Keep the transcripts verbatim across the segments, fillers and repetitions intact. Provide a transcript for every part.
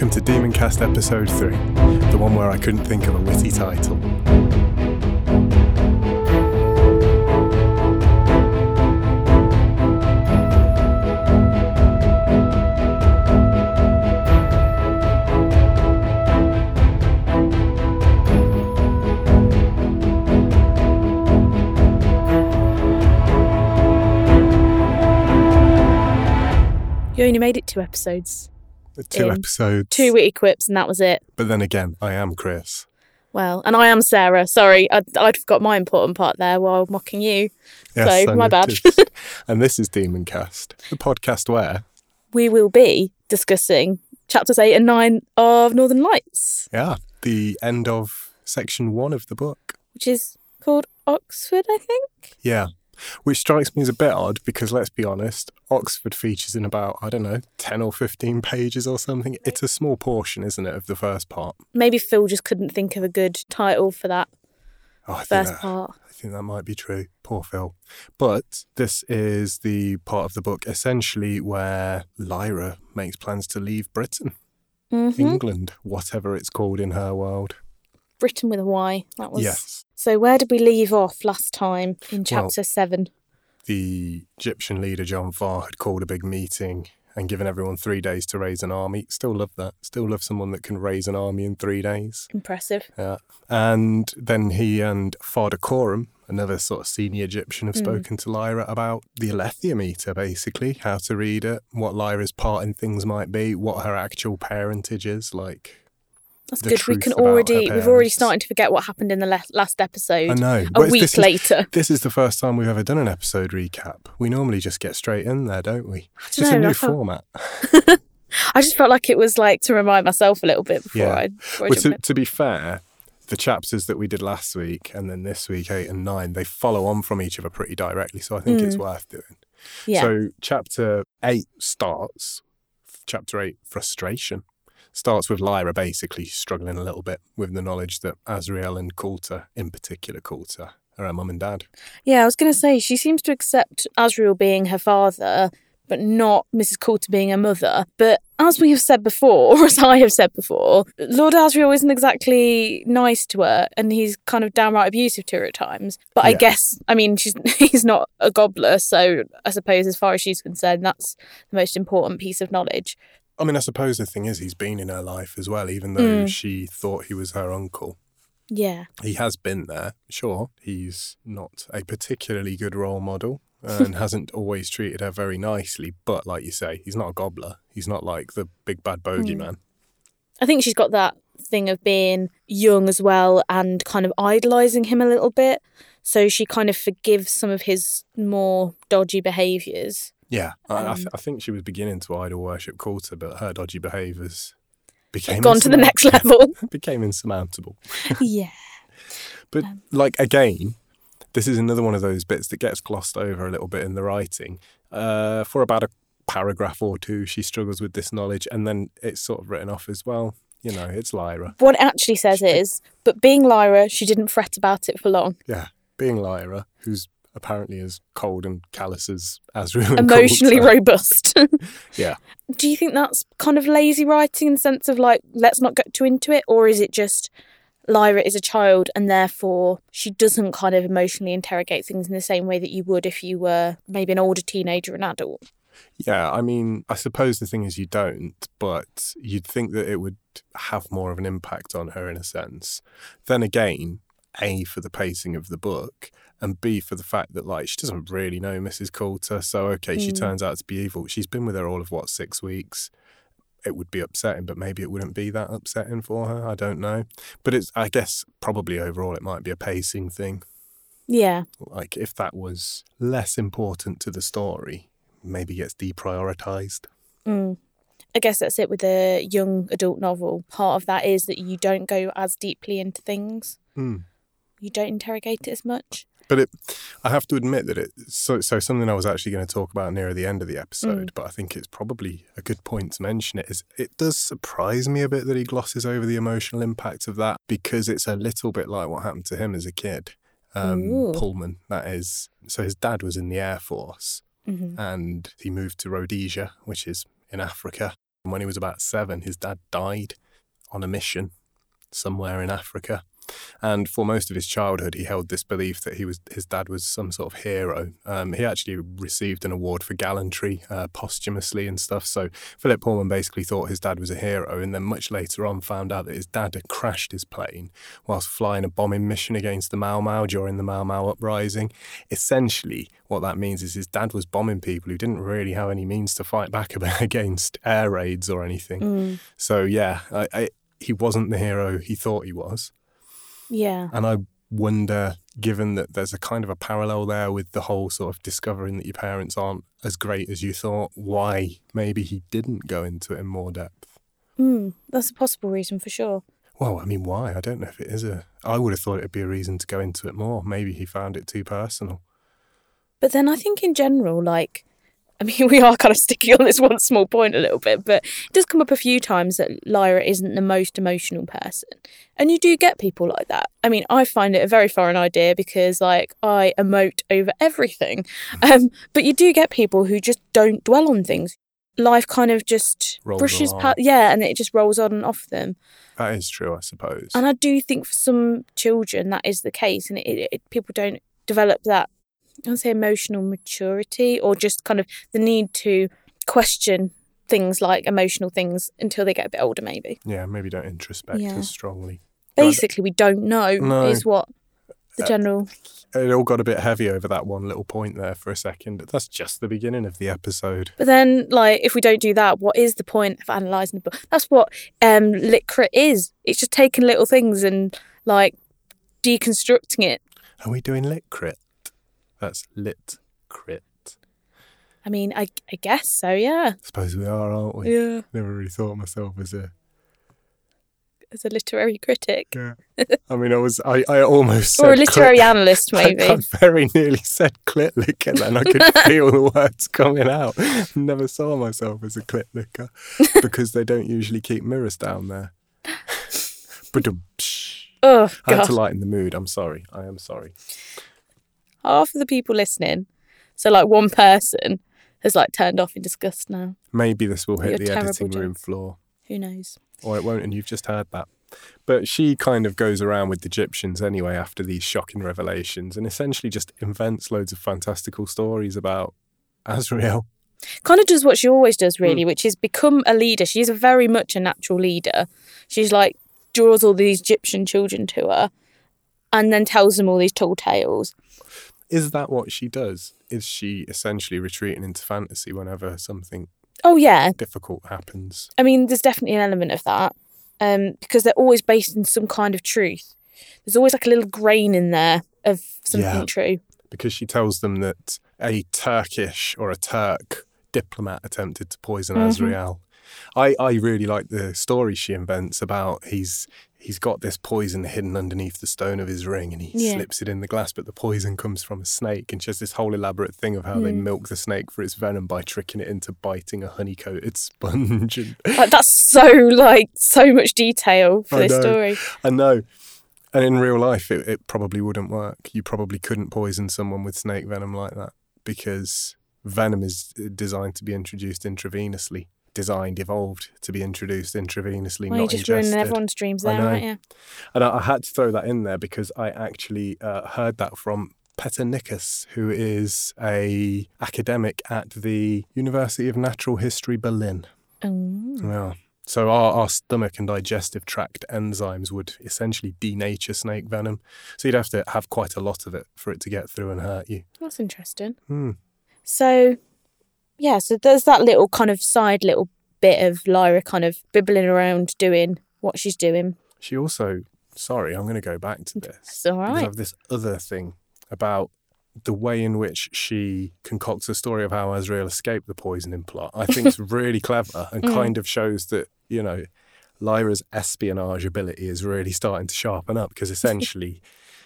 welcome to Demoncast episode three, the one where I couldn't think of a witty title. You only made it two episodes. Two episodes. Two witty quips and that was it. But then again, I am Chris. Well, and I am Sarah. Sorry, I'd, I'd forgot my important part there while mocking you. Yes, so, I my noticed. Bad. And this is Demoncast, the podcast where... we will be discussing chapters eight and nine of Northern Lights. Yeah, the end of section one of the book. Which is called Oxford, I think? Yeah. Which strikes me as a bit odd because, let's be honest, Oxford features in about, I don't know, ten or fifteen pages or something. It's a small portion, isn't it, of the first part. Maybe Phil just couldn't think of a good title for that oh, I first think that, part. I think that might be true. Poor Phil. But this is the part of the book essentially where Lyra makes plans to leave Britain. Mm-hmm. England, whatever it's called in her world. Britain with a Y, that was... Yes. So where did we leave off last time in chapter well, seven? The Egyptian leader, John Farr, had called a big meeting and given everyone three days to raise an army. Still love that. Still love someone that can raise an army in three days. Impressive. Yeah. And then he and Farder Coram, another sort of senior Egyptian, have mm. spoken to Lyra about the Alethiometer, basically, how to read it, what Lyra's part in things might be, what her actual parentage is, like... That's good. We can already, we've already started to forget what happened in the le- last episode. I know. A well, week this later. Is, this is the first time we've ever done an episode recap. We normally just get straight in there, don't we? It's just know, a new I felt... format. I just felt like it was like to remind myself a little bit before yeah. I. Before I well, to, to be fair, the chapters that we did last week and then this week, eight and nine, they follow on from each other pretty directly. So I think mm. it's worth doing. Yeah. So chapter eight starts, chapter eight, frustration. Starts with Lyra basically struggling a little bit with the knowledge that Azriel and Coulter, in particular Coulter, are her mum and dad. Yeah, I was going to say, she seems to accept Azriel being her father, but not Missus Coulter being her mother. But as we have said before, or as I have said before, Lord Azriel isn't exactly nice to her, and he's kind of downright abusive to her at times. But yeah. I guess, I mean, she's he's not a gobbler, so I suppose as far as she's concerned, that's the most important piece of knowledge. I mean, I suppose the thing is he's been in her life as well, even though mm. she thought he was her uncle. Yeah. He has been there, sure. He's not a particularly good role model and hasn't always treated her very nicely. But like you say, he's not a gobbler. He's not like the big bad bogeyman. Mm. I think she's got that thing of being young as well and kind of idolising him a little bit. So she kind of forgives some of his more dodgy behaviours. Yeah, um, I, th- I think she was beginning to idol worship Coulter, but her dodgy behaviours became gone to the next level. Became insurmountable. Yeah, but um, like again, this is another one of those bits that gets glossed over a little bit in the writing. Uh, for about a paragraph or two, she struggles with this knowledge, and then it's sort of written off as well. You know, it's Lyra. What it actually says she, is, but being Lyra, she didn't fret about it for long. Yeah, being Lyra, who's apparently as cold and callous as Azriel and emotionally Coulter. Robust. Yeah. Do you think that's kind of lazy writing in the sense of like, let's not get too into it? Or is it just Lyra is a child and therefore she doesn't kind of emotionally interrogate things in the same way that you would if you were maybe an older teenager or an adult? Yeah, I mean, I suppose the thing is you don't, but you'd think that it would have more of an impact on her in a sense. Then again, A, for the pacing of the book, and B, for the fact that, like, she doesn't really know Missus Coulter, so, okay, mm. she turns out to be evil. She's been with her all of, what, six weeks? It would be upsetting, but maybe it wouldn't be that upsetting for her. I don't know. But it's, I guess, probably overall it might be a pacing thing. Yeah. Like, if that was less important to the story, maybe gets deprioritised. Mm. I guess that's it with a young adult novel. Part of that is that you don't go as deeply into things. Mm. You don't interrogate it as much. But it, I have to admit that it. So, so something I was actually going to talk about nearer the end of the episode, mm. but I think it's probably a good point to mention it, is it does surprise me a bit that he glosses over the emotional impact of that, because it's a little bit like what happened to him as a kid. Um, Pullman, that is. So his dad was in the Air Force mm-hmm. and he moved to Rhodesia, which is in Africa. And when he was about seven, his dad died on a mission somewhere in Africa. And for most of his childhood, he held this belief that he was his dad was some sort of hero. Um, he actually received an award for gallantry uh, posthumously and stuff. So Philip Pullman basically thought his dad was a hero, and then much later on found out that his dad had crashed his plane whilst flying a bombing mission against the Mau Mau during the Mau Mau uprising. Essentially, what that means is his dad was bombing people who didn't really have any means to fight back against air raids or anything. Mm. So yeah, I, I, he wasn't the hero he thought he was. Yeah. And I wonder, given that there's a kind of a parallel there with the whole sort of discovering that your parents aren't as great as you thought, why maybe he didn't go into it in more depth. Mm, that's a possible reason for sure. Well, I mean, why? I don't know if it is a... I would have thought it would be a reason to go into it more. Maybe he found it too personal. But then I think in general, like... I mean, we are kind of sticky on this one small point a little bit, but it does come up a few times that Lyra isn't the most emotional person. And you do get people like that. I mean, I find it a very foreign idea because, like, I emote over everything. Um, but you do get people who just don't dwell on things. Life kind of just rolls brushes past, yeah, and it just rolls on and off them. That is true, I suppose. And I do think for some children that is the case, and it, it, people don't develop that. I would say emotional maturity, or just kind of the need to question things like emotional things until they get a bit older, maybe. Yeah, maybe don't introspect yeah. as strongly. Basically, we don't know no. is what the general... Uh, it all got a bit heavy over that one little point there for a second. That's just the beginning of the episode. But then, like, if we don't do that, what is the point of analysing the book? That's what um, Lit Crit is. It's just taking little things and, like, deconstructing it. Are we doing Lit Crit? That's Lit Crit. I mean, I, I guess so, yeah. I suppose we are, aren't we? Yeah. Never really thought of myself as a... As a literary critic. Yeah. I mean, I was, I, I almost said... Or a literary clit. Analyst, maybe. I, I very nearly said clit licker then. I could feel the words coming out. Never saw myself as a clit licker because they don't usually keep mirrors down there. Oh, I had to lighten the mood. I'm sorry. I am sorry. Half of the people listening, so like one person, has like turned off in disgust now. Maybe this will hit the editing room floor. Who knows? Or it won't, and you've just heard that. But she kind of goes around with the Egyptians anyway after these shocking revelations and essentially just invents loads of fantastical stories about Azrael. Kind of does what she always does, really, mm. which is become a leader. She is very much a natural leader. She's like, draws all these Egyptian children to her and then tells them all these tall tales. Is that what she does? Is she essentially retreating into fantasy whenever something oh, yeah. difficult happens? I mean, there's definitely an element of that um, because they're always based in some kind of truth. There's always like a little grain in there of something yeah, true. Because she tells them that a Turkish or a Turk diplomat attempted to poison mm-hmm. Azrael. I, I really like the story she invents about he's... He's got this poison hidden underneath the stone of his ring and he yeah. slips it in the glass, but the poison comes from a snake. And she has this whole elaborate thing of how mm. they milk the snake for its venom by tricking it into biting a honey-coated sponge. And... Like, that's so, like, so much detail for I this know. story. I know. And in real life, it, it probably wouldn't work. You probably couldn't poison someone with snake venom like that because venom is designed to be introduced intravenously. Designed, evolved to be introduced intravenously, well, not ingested. You're just ruining everyone's dreams there, aren't you? And I, I had to throw that in there because I actually uh, heard that from Peter Nikas, who is a academic at the University of Natural History Berlin. Oh. Yeah. So our, our stomach and digestive tract enzymes would essentially denature snake venom. So you'd have to have quite a lot of it for it to get through and hurt you. That's interesting. Mm. So... Yeah, so there's that little kind of side little bit of Lyra kind of bibbling around doing what she's doing. She also, sorry, I'm going to go back to this. That's all right. I have this other thing about the way in which she concocts a story of how Azrael escaped the poisoning plot. I think it's really clever and mm. kind of shows that, you know, Lyra's espionage ability is really starting to sharpen up because essentially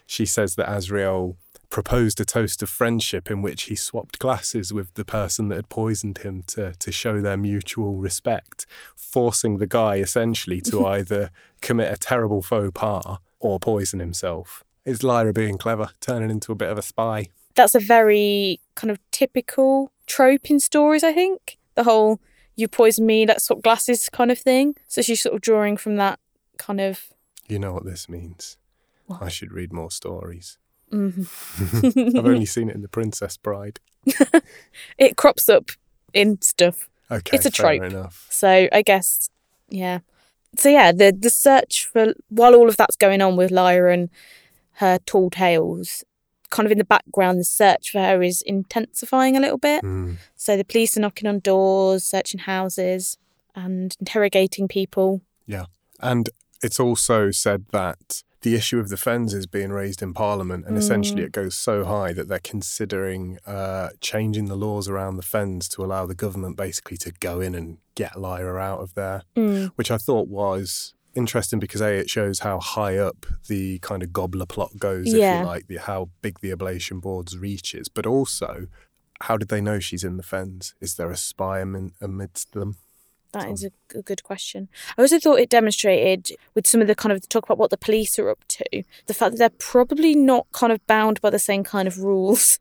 she says that Azrael... proposed a toast of friendship in which he swapped glasses with the person that had poisoned him to, to show their mutual respect, forcing the guy essentially to either commit a terrible faux pas or poison himself. Is Lyra being clever, turning into a bit of a spy? That's a very kind of typical trope in stories, I think. The whole you poison me, let's swap glasses kind of thing. So she's sort of drawing from that kind of... You know what this means. What? I should read more stories. Mm-hmm. I've only seen it in The Princess Bride. It crops up in stuff. Okay, it's a fair trope. Enough. So I guess, yeah. So yeah, the the search for, while all of that's going on with Lyra and her tall tales, kind of in the background, the search for her is intensifying a little bit. Mm. So the police are knocking on doors, searching houses and interrogating people. Yeah. And it's also said that the issue of the fens is being raised in Parliament, and mm. essentially it goes so high that they're considering uh, changing the laws around the fens to allow the government basically to go in and get Lyra out of there, mm. which I thought was interesting because, A, it shows how high up the kind of gobbler plot goes, yeah. if you like, the, how big the Ablation Board's reach is, but also, how did they know she's in the fens? Is there a spy am- amidst them? That is a, a good question. I also thought it demonstrated with some of the kind of talk about what the police are up to, the fact that they're probably not kind of bound by the same kind of rules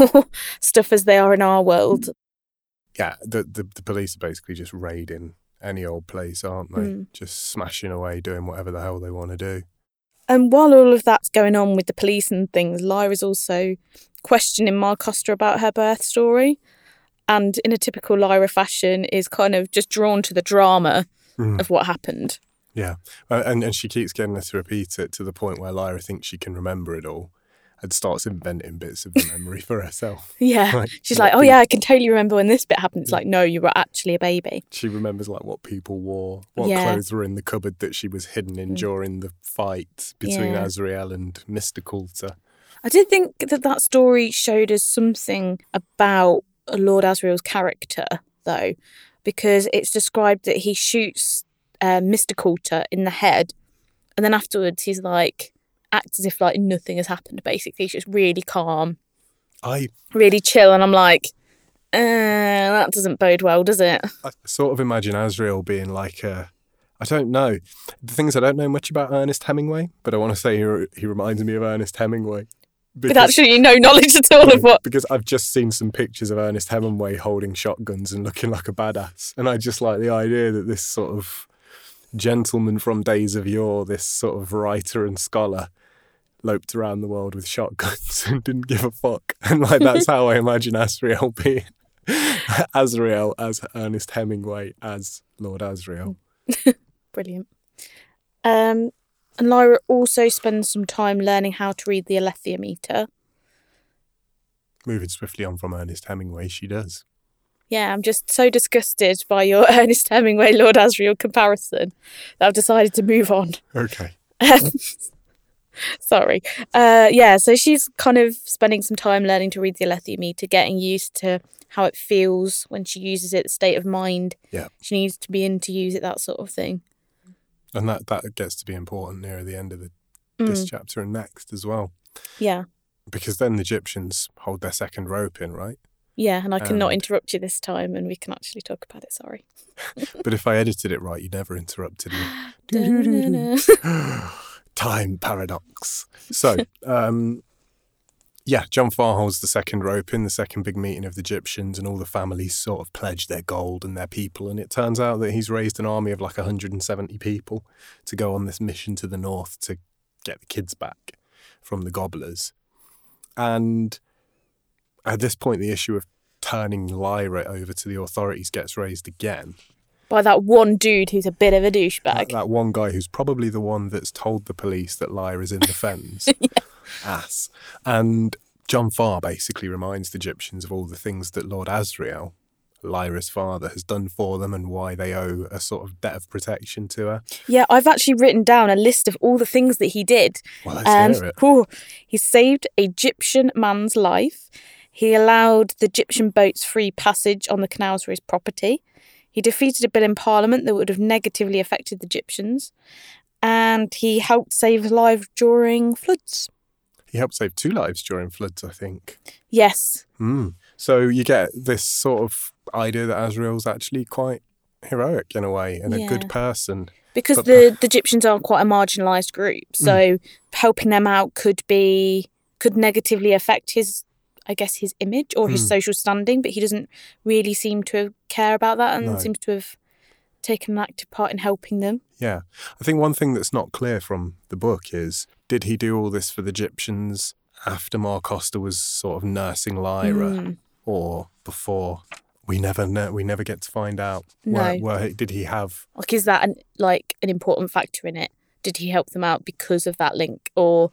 or stuff as they are in our world. Yeah, the, the, the police are basically just raiding any old place, aren't they? Mm. Just smashing away, doing whatever the hell they want to do. And while all of that's going on with the police and things, Lyra's also questioning Mark Costa about her birth story. And in a typical Lyra fashion is kind of just drawn to the drama mm. of what happened. Yeah. Uh, and, and she keeps getting her to repeat it to the point where Lyra thinks she can remember it all and starts inventing bits of the memory for herself. Yeah. Like, she's like, oh, people... yeah, I can totally remember when this bit happened. It's yeah. like, no, you were actually a baby. She remembers like what people wore, what yeah. clothes were in the cupboard that she was hidden in mm. during the fight between yeah. Azrael and Mister Coulter. I did think that that story showed us something about Lord Asriel's character, though, because it's described that he shoots uh, Mister Coulter in the head, and then afterwards he's like, acts as if like nothing has happened. Basically, he's just really calm, I really chill, and I'm like, uh, that doesn't bode well, does it? I sort of imagine Asriel being like a. I don't know. The things I don't know much about Ernest Hemingway, but I want to say he, re- he reminds me of Ernest Hemingway. Because, but actually no knowledge at all of what... Because I've just seen some pictures of Ernest Hemingway holding shotguns and looking like a badass. And I just like the idea that this sort of gentleman from days of yore, this sort of writer and scholar, loped around the world with shotguns and didn't give a fuck. And like that's how I imagine Asriel being. Asriel as Ernest Hemingway as Lord Asriel. Brilliant. Um... And Lyra also spends some time learning how to read the Alethiometer. Moving swiftly on from Ernest Hemingway, she does. Yeah, I'm just so disgusted by your Ernest Hemingway, Lord Asriel comparison that I've decided to move on. Okay. Sorry. Uh, yeah, so she's kind of spending some time learning to read the Alethiometer, getting used to how it feels when she uses it, the state of mind. Yeah. She needs to be in to use it, that sort of thing. And that, that gets to be important near the end of the, mm. this chapter and next as well. Yeah. Because then the Egyptians hold their second rope in, right? Yeah, and I cannot and... interrupt you this time and we can actually talk about it, sorry. But if I edited it right, you never interrupted me. Time paradox. So, um, yeah, John Farr holds the second rope in, the second big meeting of the Egyptians, and all the families sort of pledge their gold and their people. And it turns out that he's raised an army of like one hundred seventy people to go on this mission to the north to get the kids back from the gobblers. And at this point, the issue of turning Lyra over to the authorities gets raised again. By that one dude who's a bit of a douchebag. That, that one guy who's probably the one that's told the police that Lyra's in the fens. Yeah. Ass. And John Farr basically reminds the Egyptians of all the things that Lord Asriel, Lyra's father, has done for them and why they owe a sort of debt of protection to her. Yeah, I've actually written down a list of all the things that he did. Well, let's um, hear it. Oh, he saved an Egyptian man's life. He allowed the Egyptian boats free passage on the canals for his property. He defeated a bill in Parliament that would have negatively affected the Egyptians. And he helped save lives during floods. He helped save two lives during floods, I think. Yes. Mm. So you get this sort of idea that Asriel's actually quite heroic in a way and yeah. a good person. Because but the, the Egyptians are quite a marginalised group. So mm. helping them out could be could negatively affect his I guess, his image or his mm. social standing, but he doesn't really seem to care about that and no. seems to have taken an active part in helping them. Yeah. I think one thing that's not clear from the book is, did he do all this for the Egyptians after Mar Costa was sort of nursing Lyra mm. or before? We never know. We never get to find out. No. Where, where did he have? Like, is that an, like an important factor in it? Did he help them out because of that link, or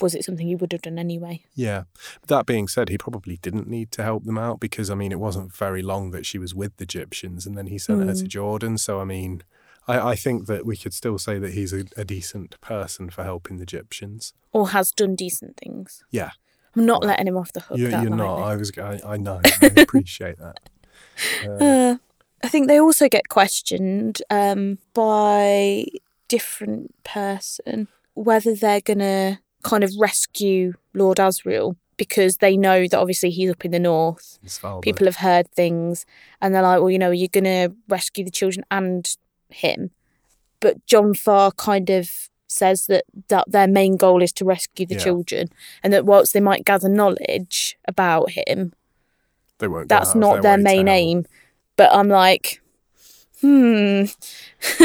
was it something he would have done anyway? Yeah. That being said, he probably didn't need to help them out because, I mean, it wasn't very long that she was with the Egyptians, and then he sent mm. her to Jordan. So, I mean, I, I think that we could still say that he's a, a decent person for helping the Egyptians, or has done decent things. Yeah. I'm not well, letting him off the hook. You're, that you're not. I was. I, I know. I appreciate that. Uh, uh, I think they also get questioned um, by different person whether they're gonna kind of rescue Lord Asriel, because they know that obviously he's up in the north. People have heard things, and they're like, "Well, you know, are you gonna rescue the children and him?" But John Farr kind of says that, that their main goal is to rescue the yeah. children, and that whilst they might gather knowledge about him, they won't that's not their, their main out. aim. But I'm like, hmm.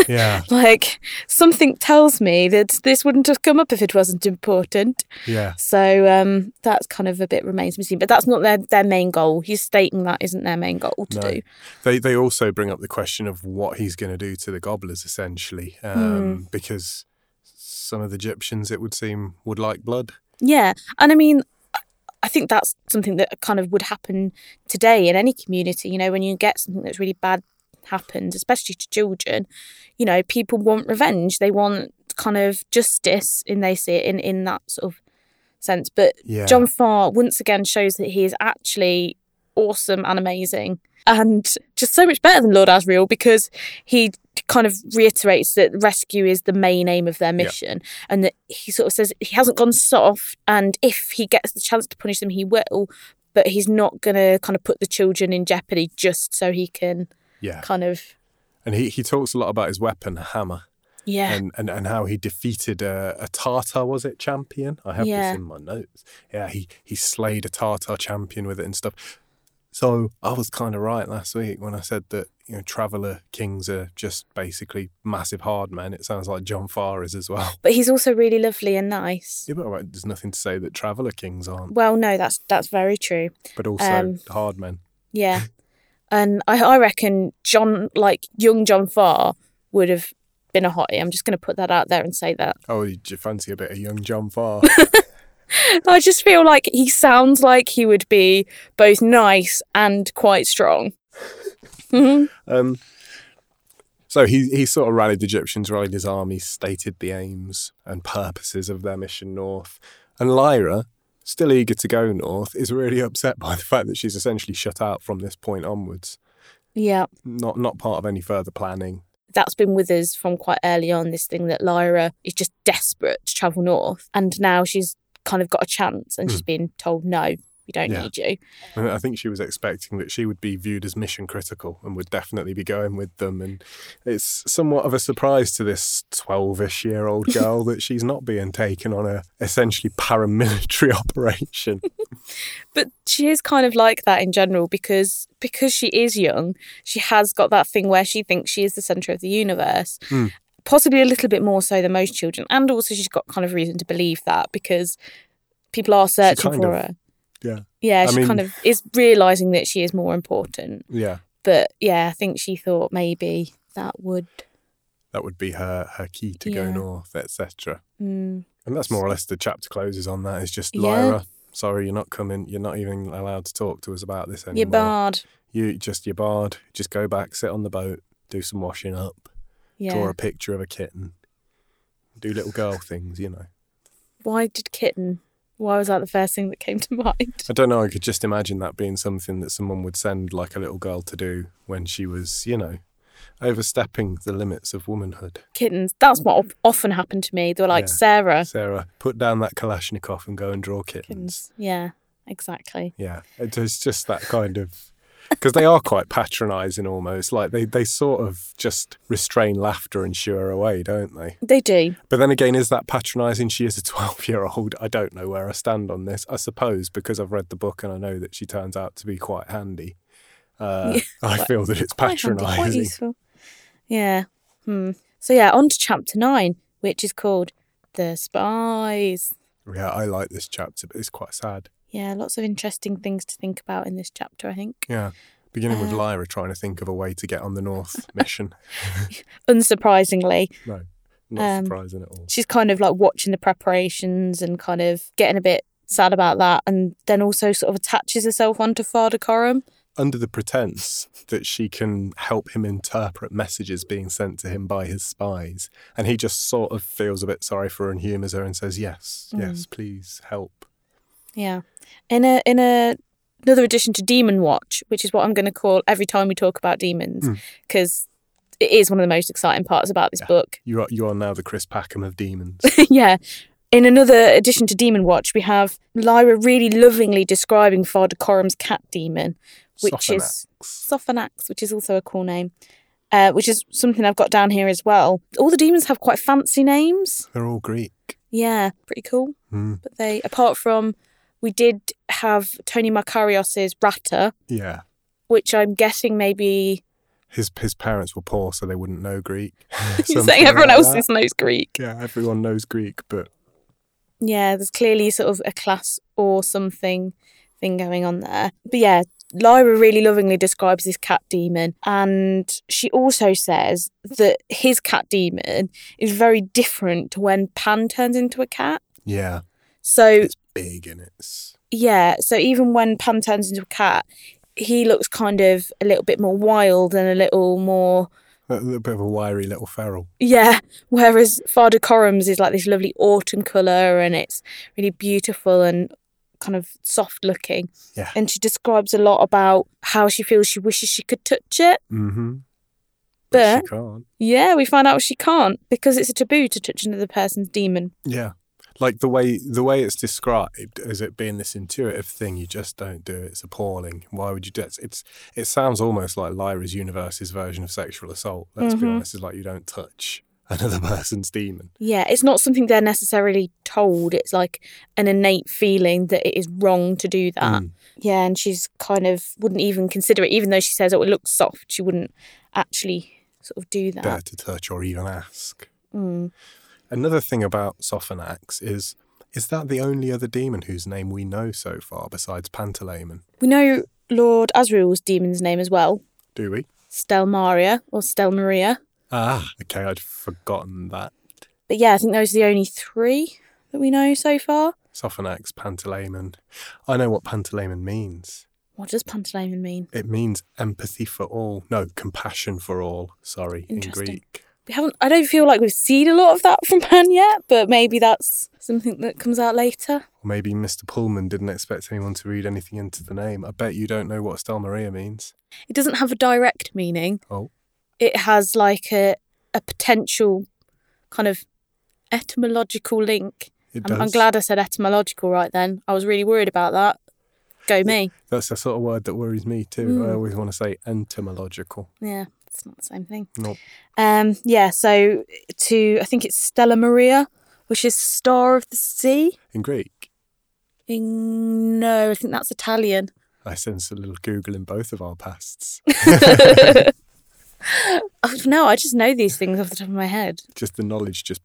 Yeah. Like, something tells me that this wouldn't have come up if it wasn't important. Yeah. So um, that's kind of a bit remains to be seen. But that's not their, their main goal. He's stating that isn't their main goal to no. do. They, they also bring up the question of what he's going to do to the gobblers, essentially, um, mm. because some of the Egyptians, it would seem, would like blood. Yeah. And I mean, I think that's something that kind of would happen today in any community. You know, when you get something that's really bad happens, especially to children, you know, people want revenge. They want kind of justice, and they see it in, in that sort of sense. But yeah. John Farr, once again, shows that he is actually awesome and amazing and just so much better than Lord Asriel, because he kind of reiterates that rescue is the main aim of their mission, yeah. and that he sort of says he hasn't gone soft, and if he gets the chance to punish them, he will, but he's not going to kind of put the children in jeopardy just so he can yeah. kind of... And he, he talks a lot about his weapon, a hammer, yeah, and, and, and how he defeated a, a Tartar, was it, champion? I have yeah. this in my notes. Yeah, he, he slayed a Tartar champion with it and stuff. So I was kind of right last week when I said that, you know, traveller kings are just basically massive hard men. It sounds like John Farr is as well. But he's also really lovely and nice. Yeah, but right, there's nothing to say that traveller kings aren't. Well, no, that's that's very true. But also um, hard men. Yeah. And I, I reckon John, like young John Farr would have been a hottie. I'm just going to put that out there and say that. Oh, do you fancy a bit of young John Farr? I just feel like he sounds like he would be both nice and quite strong. Mm-hmm. Um, so he he sort of rallied the Egyptians, rallied his army, stated the aims and purposes of their mission north. And Lyra, still eager to go north, is really upset by the fact that she's essentially shut out from this point onwards. Yeah. Not, not part of any further planning. That's been with us from quite early on, this thing that Lyra is just desperate to travel north. And now she's kind of got a chance, and she's been told, no, we don't yeah. need you. And I think she was expecting that she would be viewed as mission critical and would definitely be going with them, and it's somewhat of a surprise to this twelve-ish year old girl that she's not being taken on a essentially paramilitary operation. But she is kind of like that in general, because because she is young, she has got that thing where she thinks she is the centre of the universe. Mm. Possibly a little bit more so than most children. And also she's got kind of reason to believe that, because people are searching for her. Yeah. Yeah, she kind of is realising that she is more important. Yeah. But yeah, I think she thought maybe that would... That would be her, her key to go north, et cetera. Mm. And that's more or less the chapter closes on that. It's just, Lyra, sorry, you're not coming. You're not even allowed to talk to us about this anymore. You're barred. You, just, you're barred. Just go back, sit on the boat, do some washing up. Yeah. Draw a picture of a kitten. Do little girl things, you know. Why did kitten? Why was that the first thing that came to mind? I don't know. I could just imagine that being something that someone would send like a little girl to do when she was, you know, overstepping the limits of womanhood. Kittens. That's what often happened to me. They were like, yeah. Sarah. Sarah, put down that Kalashnikov and go and draw kittens. kittens. Yeah, exactly. Yeah. It's just that kind of... because they are quite patronising almost. Like they, they sort of just restrain laughter and shoo her away, don't they? They do. But then again, is that patronising? She is a twelve-year-old. I don't know where I stand on this. I suppose because I've read the book and I know that she turns out to be quite handy. Uh, yeah, I feel that it's patronising. Quite handy, quite useful. Yeah. Hmm. So yeah, on to chapter nine, which is called The Spies. Yeah, I like this chapter, but it's quite sad. Yeah, lots of interesting things to think about in this chapter, I think. Yeah, beginning uh, with Lyra trying to think of a way to get on the North mission. Unsurprisingly. No, not um, surprising at all. She's kind of like watching the preparations and kind of getting a bit sad about that, and then also sort of attaches herself onto Father Coram. Under the pretense that she can help him interpret messages being sent to him by his spies. And he just sort of feels a bit sorry for her and humours her and says, yes, mm. yes, please help. Yeah. In a in a another addition to Demon Watch, which is what I'm going to call every time we talk about demons, because mm. it is one of the most exciting parts about this yeah. book. You are, you are now the Chris Packham of demons. Yeah. In another addition to Demon Watch, we have Lyra really lovingly describing Father Coram's cat demon, which Sophonax. is Sophonax, which is also a cool name, uh, which is something I've got down here as well. All the demons have quite fancy names. They're all Greek. Yeah, pretty cool. Mm. But they, apart from, we did have Tony Makarios's Rata. Yeah. Which I'm guessing maybe... His his parents were poor, so they wouldn't know Greek. You're saying everyone like else that. knows Greek. Yeah, everyone knows Greek, but... Yeah, there's clearly sort of a class or something thing going on there. But yeah, Lyra really lovingly describes this cat demon, and she also says that his cat demon is very different to when Pan turns into a cat. Yeah. So it's big and it's... Yeah, so even when Pan turns into a cat, he looks kind of a little bit more wild and a little more... A little bit of a wiry little feral. Yeah, whereas Father Coram's is like this lovely autumn colour and it's really beautiful and kind of soft looking. Yeah. And she describes a lot about how she feels she wishes she could touch it. Mm-hmm. But, but she can't. Yeah, we find out she can't because it's a taboo to touch another person's demon. Yeah. Like the way the way it's described as it being this intuitive thing, you just don't do it. It's appalling. Why would you do it? It's it sounds almost like Lyra's Universe's version of sexual assault. Let's mm-hmm. be honest, it's like you don't touch another person's demon. Yeah, it's not something they're necessarily told. It's like an innate feeling that it is wrong to do that. Mm. Yeah, and she's kind of wouldn't even consider it, even though she says, oh, it looks soft. She wouldn't actually sort of do that. Dare to touch or even ask. Mm. Another thing about Sophonax is, is that the only other demon whose name we know so far besides Pantalaimon? We know Lord Asriel's demon's name as well. Do we? Stelmaria or Stelmaria. Ah, okay, I'd forgotten that. But yeah, I think those are the only three that we know so far. Sophonax, Pantalaimon. I know what Pantalaimon means. What does Pantalaimon mean? It means empathy for all. No, compassion for all, sorry, in Greek. We haven't. I don't feel like we've seen a lot of that from Pan yet, but maybe that's something that comes out later. Maybe Mister Pullman didn't expect anyone to read anything into the name. I bet you don't know what Stelmaria means. It doesn't have a direct meaning. Oh. It has like a a potential kind of etymological link. It does. I'm, I'm glad I said etymological right then. I was really worried about that. Go me. That's the sort of word that worries me too. Mm. I always want to say entomological. Yeah. It's not the same thing. Nope. Um, yeah, so to, I think it's Stella Maria, which is Star of the Sea. In Greek? In, no, I think that's Italian. I sense a little Google in both of our pasts. Oh, no, I just know these things off the top of my head. Just the knowledge just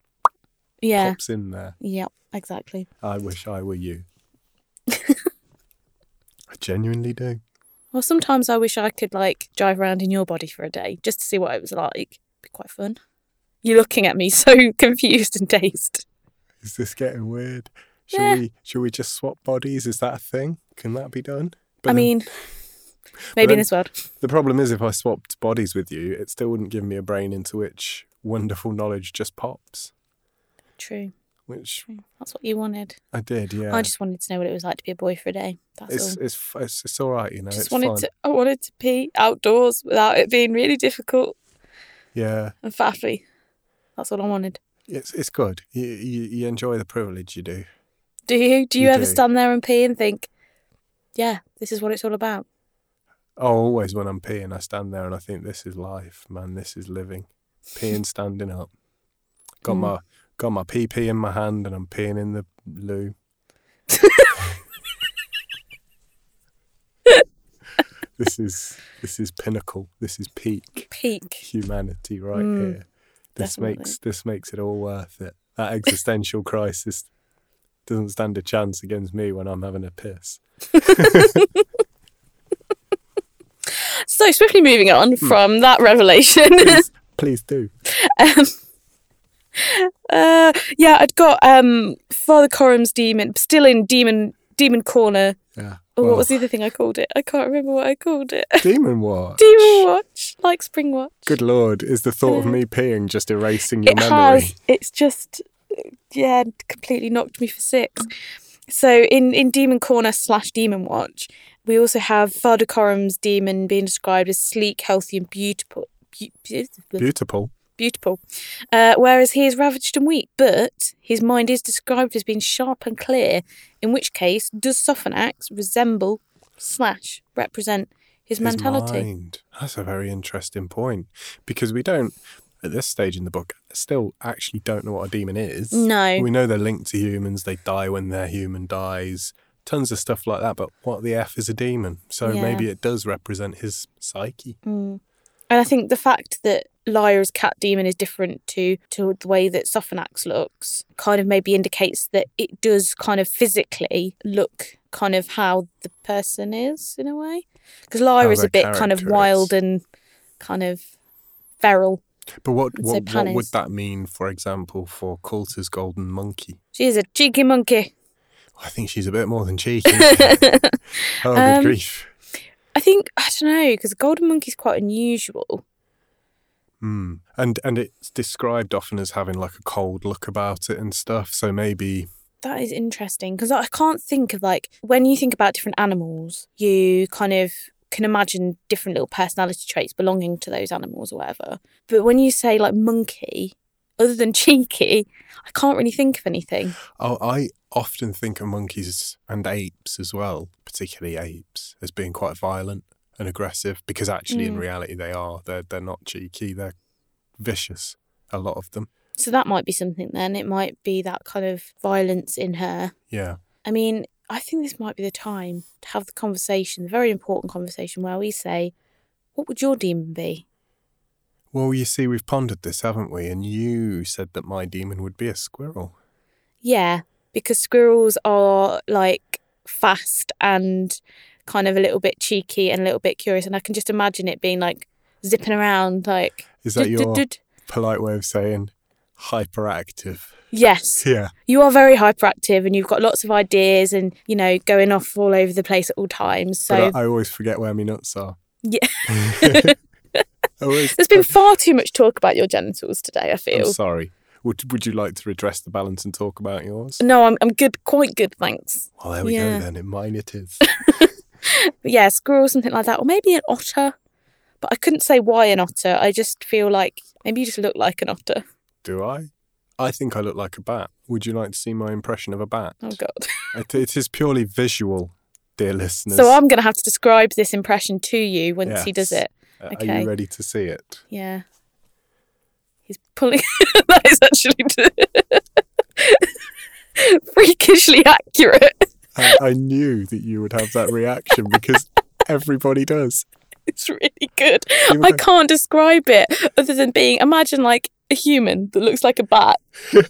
yeah. pops in there. Yeah, exactly. I wish I were you. I genuinely do. Well, sometimes I wish I could, like, drive around in your body for a day just to see what it was like. It'd be quite fun. You're looking at me so confused and dazed. Is this getting weird? Should yeah. we Should we just swap bodies? Is that a thing? Can that be done? But I then, mean, maybe in this world. The problem is if I swapped bodies with you, it still wouldn't give me a brain into which wonderful knowledge just pops. True. Which that's what you wanted. I did, yeah. I just wanted to know what it was like to be a boy for a day. That's it's, all. It's it's it's all right, you know. Just it's wanted fun. to. I wanted to pee outdoors without it being really difficult. Yeah. And faffy. That's all I wanted. It's it's good. You you, you enjoy the privilege, you do. Do you? Do you, you ever do. stand there and pee and think, yeah, this is what it's all about? Oh, always when I'm peeing, I stand there and I think, this is life, man. This is living. Peeing standing up. Got mm. my got my pee pee in my hand and I'm peeing in the loo. This is this is pinnacle. This is peak. Peak humanity right mm, here. This definitely. makes this makes it all worth it. That existential crisis doesn't stand a chance against me when I'm having a piss. So swiftly moving on from that revelation. Please, please do. Um, uh, yeah, I'd got um, Father Coram's demon, still in demon demon corner. Yeah. Well, oh, what was the other thing I called it? I can't remember what I called it. Demon Watch. Demon Watch, like Spring Watch. Good Lord, is the thought of me peeing just erasing your it memory? Has. It's just, yeah, completely knocked me for six. So in, in Demon Corner slash Demon Watch, we also have Father Coram's demon being described as sleek, healthy and beautiful. Be- beautiful. Beautiful. Beautiful. Uh, whereas he is ravaged and weak, but his mind is described as being sharp and clear, in which case does Sophonax resemble slash represent his, his mentality? Mind. That's a very interesting point, because we don't, at this stage in the book, still actually don't know what a demon is. No. We know they're linked to humans, they die when their human dies, tons of stuff like that, but what the F is a demon? So yeah. Maybe it does represent his psyche. Mm. And I think the fact that Lyra's cat demon is different to, to the way that Sophonax looks kind of maybe indicates that it does kind of physically look kind of how the person is in a way. Because Lyra's a bit kind of wild and kind of feral. But what what, so what would that mean, for example, for Coulter's golden monkey? She's a cheeky monkey. I think she's a bit more than cheeky. Oh, um, good grief. I think, I don't know, because the golden monkey's quite unusual. Mm. And and it's described often as having like a cold look about it and stuff, so maybe... That is interesting, because I can't think of like... When you think about different animals, you kind of can imagine different little personality traits belonging to those animals or whatever. But when you say like monkey, other than cheeky, I can't really think of anything. Oh, I often think of monkeys and apes as well, particularly apes, as being quite violent. And aggressive, because actually mm. in reality they are. They're they're not cheeky. They're vicious. A lot of them. So that might be something then. It might be that kind of violence in her. Yeah. I mean, I think this might be the time to have the conversation, the very important conversation where we say, "What would your demon be?" Well, you see, we've pondered this, haven't we? And you said that my demon would be a squirrel. Yeah, because squirrels are like fast and kind of a little bit cheeky and a little bit curious, and I can just imagine it being like zipping around like... Is that your polite way of saying hyperactive? Yes. Yeah. You are very hyperactive and you've got lots of ideas and, you know, going off all over the place at all times. So but I, I always forget where my nuts are. Yeah. always, There's been far too much talk about your genitals today, I feel. I'm sorry. Would Would you like to redress the balance and talk about yours? No, I'm I'm good, quite good, thanks. Well, there we yeah. go then. In mine it is. But yeah, squirrel, something like that, or maybe an otter. But I couldn't say why an otter. I just feel like maybe you just look like an otter. Do I? I think I look like a bat. Would you like to see my impression of a bat? Oh God! it, it is purely visual, dear listeners. So I'm going to have to describe this impression to you once yes. he does it. Uh, okay. Are you ready to see it? Yeah. He's pulling. That is actually freakishly accurate. I, I knew that you would have that reaction because everybody does. It's really good. Even I can't describe it other than being, imagine like a human that looks like a bat.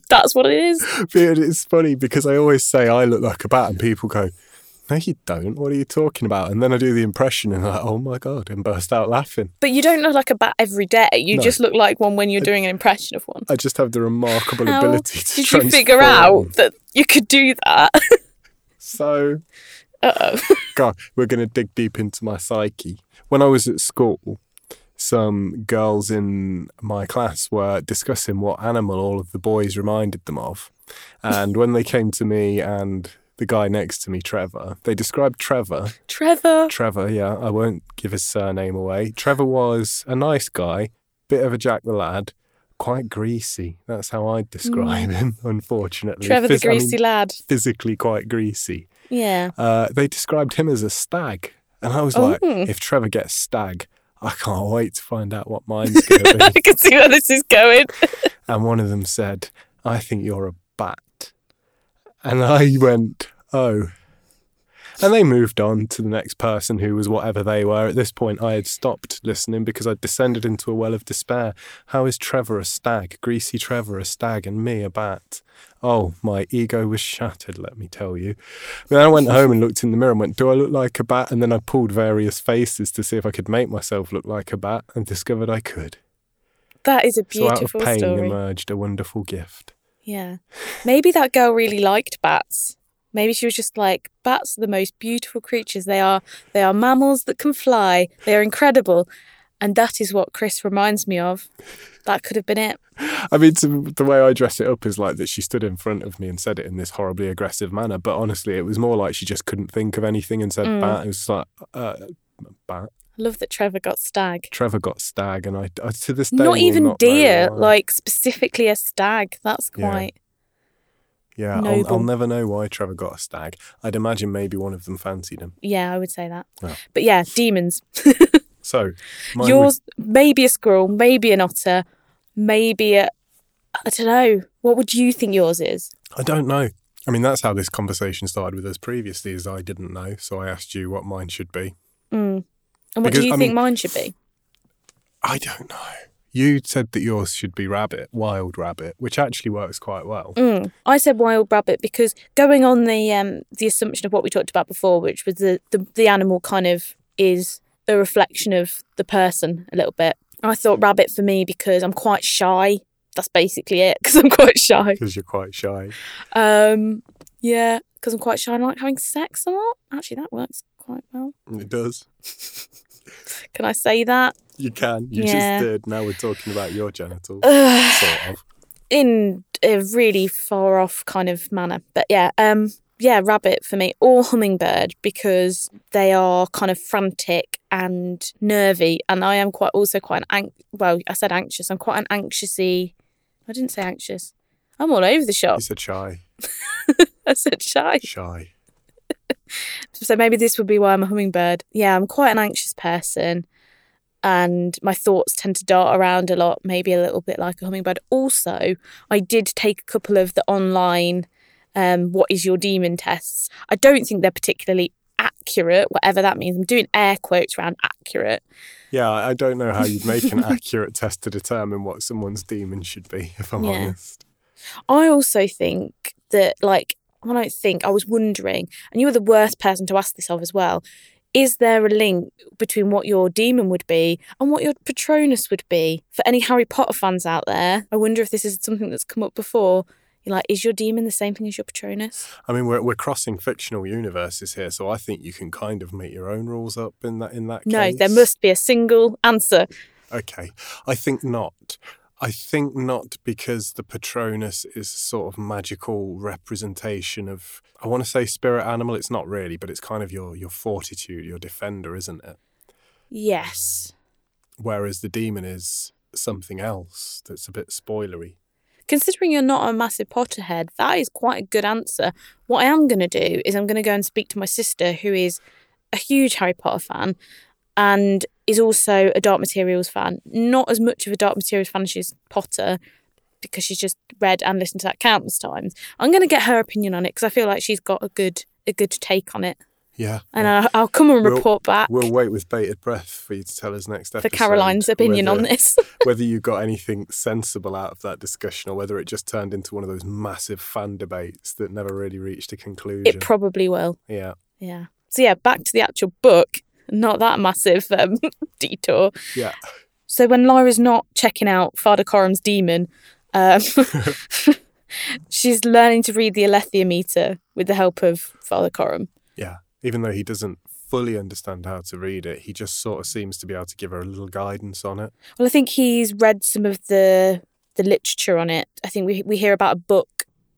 That's what it is. It's funny because I always say I look like a bat and people go, no, you don't. What are you talking about? And then I do the impression and I'm like, oh my God, and burst out laughing. But you don't look like a bat every day. You no. just look like one when you're I, doing an impression of one. I just have the remarkable How ability to did transform. You figure out that you could do that? So, uh oh, God, we're going to dig deep into my psyche. When I was at school, some girls in my class were discussing what animal all of the boys reminded them of. And when they came to me and the guy next to me, Trevor, they described Trevor. Trevor. Trevor, yeah, I won't give his surname away. Trevor was a nice guy, bit of a Jack the Lad, quite greasy. That's how I'd describe mm. him, unfortunately. Trevor Phys- the greasy I mean, lad. Physically quite greasy. Yeah. Uh, they described him as a stag, And I was like, oh. if Trevor gets stag, I can't wait to find out what mine's going to be. I can see where this is going. And one of them said, I think you're a bat. And I went, oh. And they moved on to the next person who was whatever they were. At this point, I had stopped listening because I descended into a well of despair. How is Trevor a stag, greasy Trevor a stag, and me a bat? Oh, my ego was shattered, let me tell you. Then I went home and looked in the mirror and went, do I look like a bat? And then I pulled various faces to see if I could make myself look like a bat and discovered I could. That is a beautiful story. So out of pain emerged a wonderful gift. Yeah. Maybe that girl really liked bats. Maybe she was just like, bats are the most beautiful creatures. They are they are mammals that can fly. They are incredible. And that is what Chris reminds me of. That could have been it. I mean, to, the way I dress it up is like that she stood in front of me and said it in this horribly aggressive manner. But honestly, it was more like she just couldn't think of anything and said mm. bat. It was like, uh, bat. I love that Trevor got stag. Trevor got stag. And I, I to this day... Not even not deer, like specifically a stag. That's quite... Yeah. Yeah, I'll, I'll never know why Trevor got a stag. I'd imagine maybe one of them fancied him. Yeah, I would say that. Oh. But yeah, demons. So, yours, would... maybe a squirrel, maybe an otter, maybe a... I don't know. What would you think yours is? I don't know. I mean, that's how this conversation started with us previously, is I didn't know, so I asked you what mine should be. Mm. And what because, do you I think mean, mine should be? I don't know. You said that yours should be rabbit, wild rabbit, which actually works quite well. Mm. I said wild rabbit because going on the um, the assumption of what we talked about before, which was the, the, the animal kind of is a reflection of the person a little bit. I thought rabbit for me because I'm quite shy. That's basically it, because I'm quite shy. Because you're quite shy. Um, yeah, because I'm quite shy and I like having sex a lot. Actually, that works quite well. It does. Can I say that? You can. You yeah. just did. Now we're talking about your genitals. Uh, sort of. In a really far off kind of manner. But yeah, um, yeah, rabbit for me, or hummingbird, because they are kind of frantic and nervy. And I am quite also quite an, an- well, I said anxious. I'm quite an anxiousy. I didn't say anxious. I'm all over the shop. You said shy. I said shy. Shy. So maybe this would be why I'm a hummingbird. Yeah, I'm quite an anxious person. And my thoughts tend to dart around a lot, maybe a little bit like a hummingbird. Also, I did take a couple of the online um, what is your demon tests. I don't think they're particularly accurate, whatever that means. I'm doing air quotes around accurate. Yeah, I don't know how you'd make an accurate test to determine what someone's demon should be, if I'm yeah. honest. I also think that, like, I don't think, I was wondering, and you were the worst person to ask this of as well, is there a link between what your demon would be and what your Patronus would be? For any Harry Potter fans out there, I wonder if this is something that's come up before. You're like, is your demon the same thing as your Patronus? I mean, we're we're crossing fictional universes here, so I think you can kind of make your own rules up in that in that case. No, there must be a single answer. Okay, I think not. I think not, because the Patronus is a sort of magical representation of, I want to say spirit animal. It's not really, but it's kind of your, your fortitude, your defender, isn't it? Yes. Whereas the demon is something else that's a bit spoilery. Considering you're not a massive Potterhead, that is quite a good answer. What I am going to do is I'm going to go and speak to my sister, who is a huge Harry Potter fan, and is also a Dark Materials fan. Not as much of a Dark Materials fan as she's Potter, because she's just read and listened to that countless times. I'm going to get her opinion on it, because I feel like she's got a good a good take on it. Yeah. And yeah. I'll, I'll come and we'll, report back. We'll wait with bated breath for you to tell us next episode. For Caroline's opinion whether, on this. Whether you got anything sensible out of that discussion, or whether it just turned into one of those massive fan debates that never really reached a conclusion. It probably will. Yeah. Yeah. So yeah, back to the actual book. Not that massive um, detour. Yeah. So when Lyra's not checking out Father Coram's demon, um, she's learning to read the Alethiometer with the help of Father Coram. Yeah. Even though he doesn't fully understand how to read it, he just sort of seems to be able to give her a little guidance on it. Well, I think he's read some of the the literature on it. I think we we hear about a book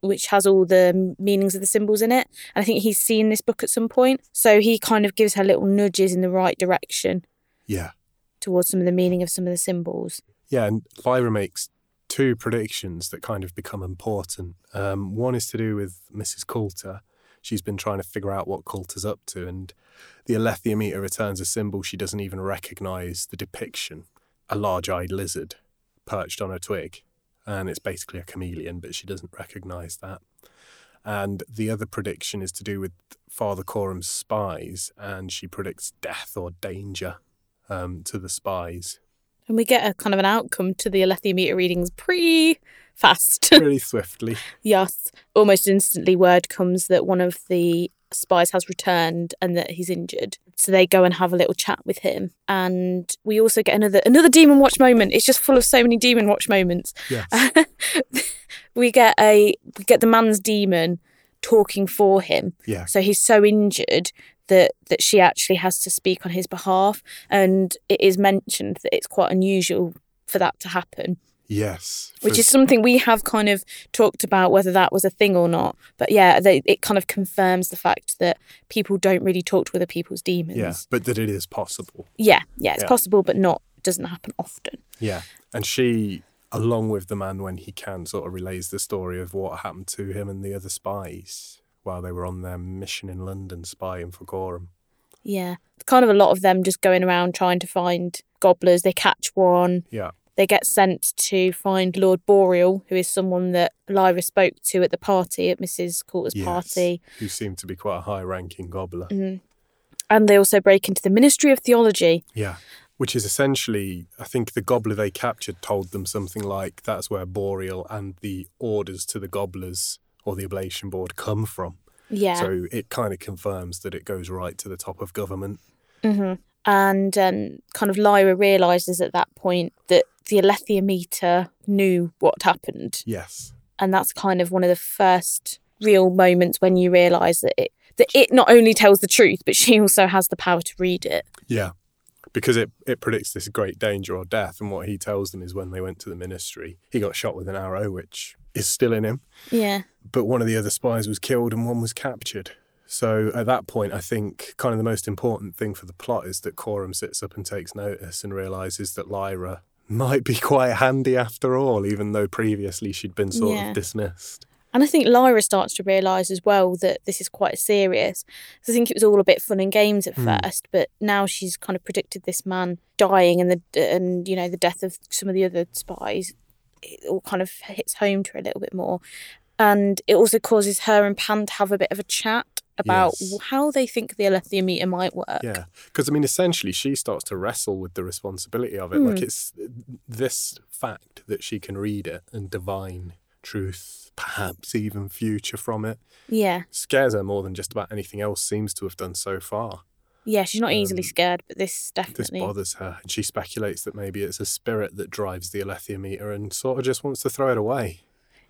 which has all the meanings of the symbols in it. And I think he's seen this book at some point. So he kind of gives her little nudges in the right direction. Yeah. Towards some of the meaning of some of the symbols. Yeah, and Lyra makes two predictions that kind of become important. Um, one is to do with Missus Coulter. she's been trying to figure out what Colt is up to, and the Alethiometer returns a symbol she doesn't even recognise the depiction, a large-eyed lizard perched on a twig, and it's basically a chameleon, but she doesn't recognise that. And the other prediction is to do with Father Corum's spies, and she predicts death or danger um, to the spies. And we get a kind of an outcome to the Alethiometer readings pretty fast. Pretty swiftly. Yes. Almost instantly word comes that one of the spies has returned and that he's injured. So they go and have a little chat with him. And we also get another another Demon Watch moment. It's just full of so many Demon Watch moments. Yes. we get a we get the man's demon talking for him. Yeah. So he's so injured that that she actually has to speak on his behalf, and it is mentioned that it's quite unusual for that to happen. Yes. Which is something we have kind of talked about, whether that was a thing or not. But yeah, they, it kind of confirms the fact that people don't really talk to other people's demons. Yeah, but that it is possible. Yeah, yeah, it's yeah. possible, but not doesn't happen often. Yeah, and she, along with the man when he can, sort of relays the story of what happened to him and the other spies while they were on their mission in London, spying for Corum. Yeah, kind of a lot of them just going around trying to find gobblers. They catch one. Yeah. They get sent to find Lord Boreal, who is someone that Lyra spoke to at the party, at Missus Coulter's yes, party. Who seemed to be quite a high-ranking gobbler. Mm-hmm. And they also break into the Ministry of Theology. Yeah, which is essentially, I think the gobbler they captured told them something like, that's where Boreal and the orders to the gobblers or the Oblation Board come from. Yeah. So it kind of confirms that it goes right to the top of government. Mm-hmm. And um, kind of Lyra realises at that point that the Alethiometer knew what happened. Yes. And that's kind of one of the first real moments when you realise that it that it not only tells the truth, but she also has the power to read it. Yeah, because it, it predicts this great danger or death, and what he tells them is when they went to the ministry, he got shot with an arrow, which is still in him. Yeah. But one of the other spies was killed and one was captured. So at that point, I think kind of the most important thing for the plot is that Corum sits up and takes notice and realises that Lyra might be quite handy after all, even though previously she'd been sort yeah. of dismissed. And I think Lyra starts to realise as well that this is quite serious. I think it was all a bit fun and games at mm. first, but now she's kind of predicted this man dying and, the, and you know, the death of some of the other spies. It all kind of hits home to her a little bit more. And it also causes her and Pan to have a bit of a chat about yes. how they think the Alethiometer might work. Yeah, because, I mean, essentially she starts to wrestle with the responsibility of it. Mm. Like, it's this fact that she can read it and divine truth, perhaps even future from it. Yeah. Scares her more than just about anything else seems to have done so far. Yeah, she's not um, easily scared, but this definitely... This bothers her, and she speculates that maybe it's a spirit that drives the Alethiometer and sort of just wants to throw it away.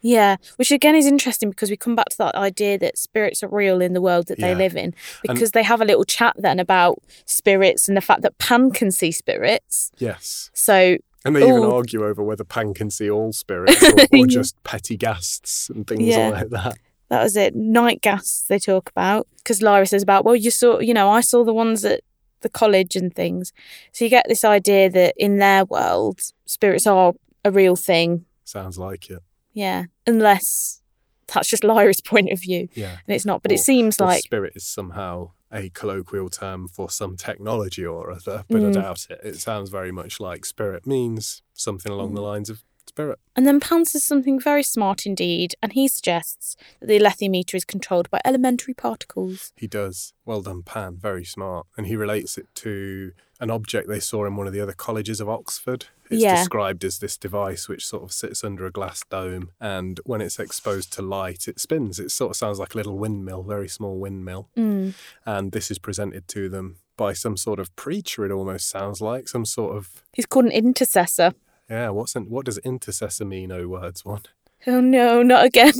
Yeah, which again is interesting because we come back to that idea that spirits are real in the world that yeah. they live in, because and they have a little chat then about spirits and the fact that Pan can see spirits. Yes. So and they all... even argue over whether Pan can see all spirits or, or just petty ghasts and things yeah. like that. That was it. Night ghasts they talk about, because Lyra says about, well, you saw, you know, I saw the ones at the college and things. So you get this idea that in their world, spirits are a real thing. Sounds like it. Yeah, unless that's just Lyra's point of view. Yeah. And it's not, but or, it seems like... Spirit is somehow a colloquial term for some technology or other, but mm. I doubt it. It sounds very much like spirit means something along mm. the lines of spirit. And then Pan says something very smart indeed, and he suggests that the Alethiometer is controlled by elementary particles. He does. Well done, Pan. Very smart. And he relates it to an object they saw in one of the other colleges of Oxford. It's yeah. described as this device which sort of sits under a glass dome, and when it's exposed to light, it spins. It sort of sounds like a little windmill, very small windmill. Mm. And this is presented to them by some sort of preacher, it almost sounds like, some sort of... He's called an intercessor. Yeah, what's an, what does intercessor mean, oh words one? Oh no, not again.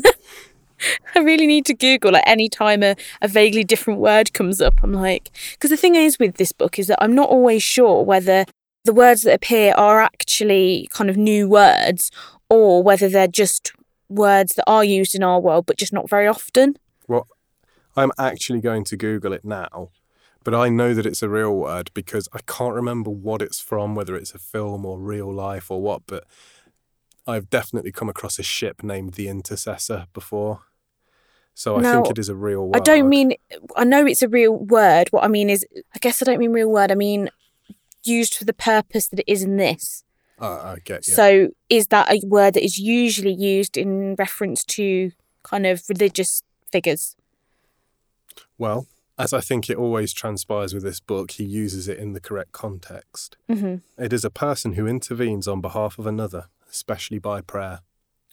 I really need to Google, like, any time a, a vaguely different word comes up, I'm like... Because the thing is with this book is that I'm not always sure whether... the words that appear are actually kind of new words, or whether they're just words that are used in our world, but just not very often. Well, I'm actually going to Google it now, but I know that it's a real word because I can't remember what it's from, whether it's a film or real life or what, but I've definitely come across a ship named the Intercessor before. So I no, think it is a real word. I don't mean, I know it's a real word. What I mean is, I guess I don't mean real word. I mean used for the purpose that it is in this. Uh, I get you. So is that a word that is usually used in reference to kind of religious figures? Well, as I think it always transpires with this book, he uses it in the correct context. Mm-hmm. It is a person who intervenes on behalf of another, especially by prayer.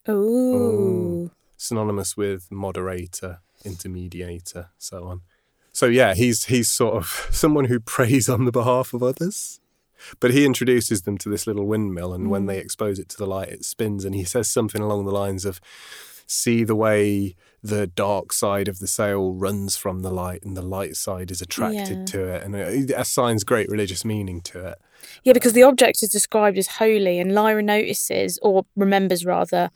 Ooh. Ooh. Synonymous with moderator, intermediator, so on. So yeah, he's he's sort of someone who prays on the behalf of others. But he introduces them to this little windmill, and mm. when they expose it to the light, it spins, and he says something along the lines of, see the way the dark side of the sail runs from the light, and the light side is attracted yeah. to it, and it assigns great religious meaning to it. Yeah, because the object is described as holy, and Lyra notices, or remembers rather,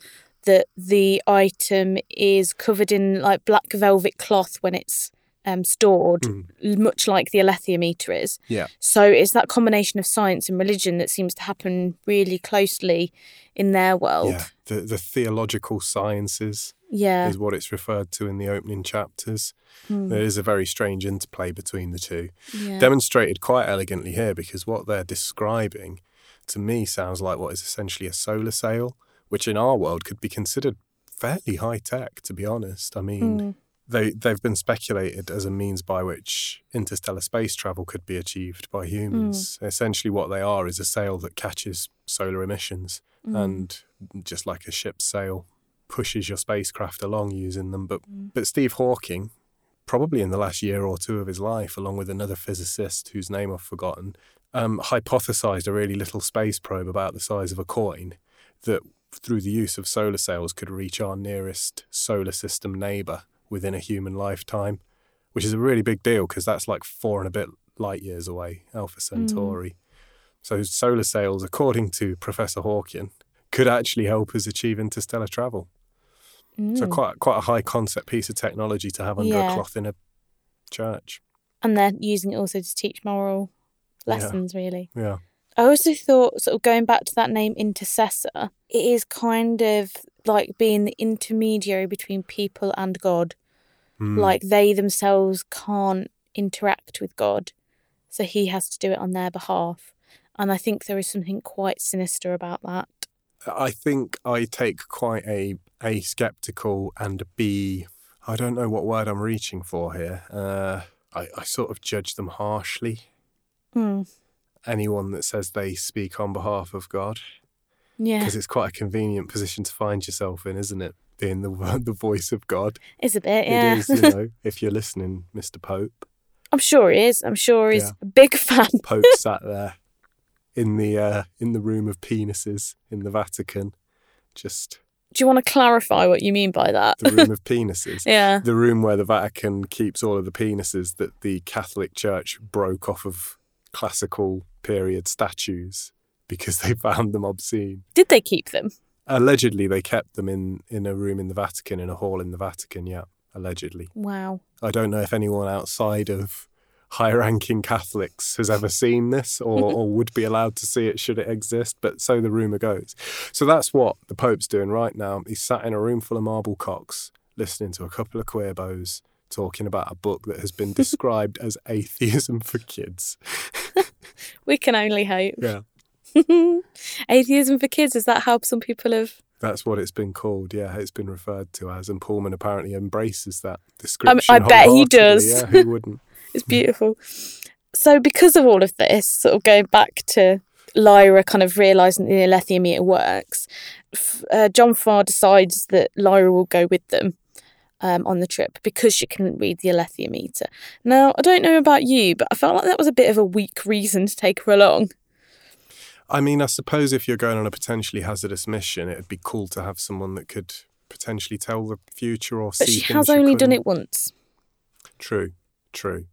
that the item is covered in like black velvet cloth when it's um, stored, mm. much like the Alethiometer is. Yeah. So it's that combination of science and religion that seems to happen really closely in their world. Yeah, the, the theological sciences yeah. is what it's referred to in the opening chapters. Mm. There is a very strange interplay between the two. Yeah. Demonstrated quite elegantly here, because what they're describing to me sounds like what is essentially a solar sail, which in our world could be considered fairly high-tech, to be honest. I mean, mm. they, they've been speculated as a means by which interstellar space travel could be achieved by humans. Mm. Essentially what they are is a sail that catches solar emissions mm. and, just like a ship's sail, pushes your spacecraft along using them. But, mm. but Steve Hawking, probably in the last year or two of his life, along with another physicist whose name I've forgotten, um, hypothesised a really little space probe about the size of a coin that, through the use of solar sails, could reach our nearest solar system neighbour within a human lifetime, which is a really big deal because that's like four and a bit light years away, Alpha Centauri. Mm. So solar sails, according to Professor Hawking, could actually help us achieve interstellar travel. Mm. So quite quite a high concept piece of technology to have under yeah. a cloth in a church. And they're using it also to teach moral lessons, yeah. really. Yeah. I also thought, sort of going back to that name intercessor, it is kind of like being the intermediary between people and God. Mm. Like they themselves can't interact with God, so he has to do it on their behalf. And I think there is something quite sinister about that. I think I take quite a, a sceptical and B, I don't know what word I'm reaching for here. Uh, I, I sort of judge them harshly. Hmm. Anyone that says they speak on behalf of God. Yeah. Because it's quite a convenient position to find yourself in, isn't it? Being the the voice of God. It's a bit, yeah. It is, you know, if you're listening, Mister Pope. I'm sure he is. I'm sure he's yeah. a big fan. Pope sat there in the uh, in the room of penises in the Vatican. Just... Do you want to clarify what you mean by that? The room of penises. yeah. The room where the Vatican keeps all of the penises that the Catholic Church broke off of classical period statues because they found them obscene. Did they keep them? Allegedly, they kept them in, in a room in the Vatican, in a hall in the Vatican, yeah, allegedly. Wow. I don't know if anyone outside of high-ranking Catholics has ever seen this or, or would be allowed to see it should it exist, but so the rumour goes. So that's what the Pope's doing right now. He's sat in a room full of marble cocks, listening to a couple of queerbows talking about a book that has been described as atheism for kids. We can only hope. Yeah. Atheism for kids, is that how some people have... That's what it's been called, yeah. It's been referred to as, and Pullman apparently embraces that description. Um, I bet he does. Yeah, who wouldn't? It's beautiful. So because of all of this, sort of going back to Lyra kind of realising the Alethiometer works, uh, John Farr decides that Lyra will go with them. Um, on the trip, because she couldn't read the Alethiometer. Now, I don't know about you, but I felt like that was a bit of a weak reason to take her along. I mean, I suppose if you're going on a potentially hazardous mission, it'd be cool to have someone that could potentially tell the future or but see things. But she has only done it once. True, true.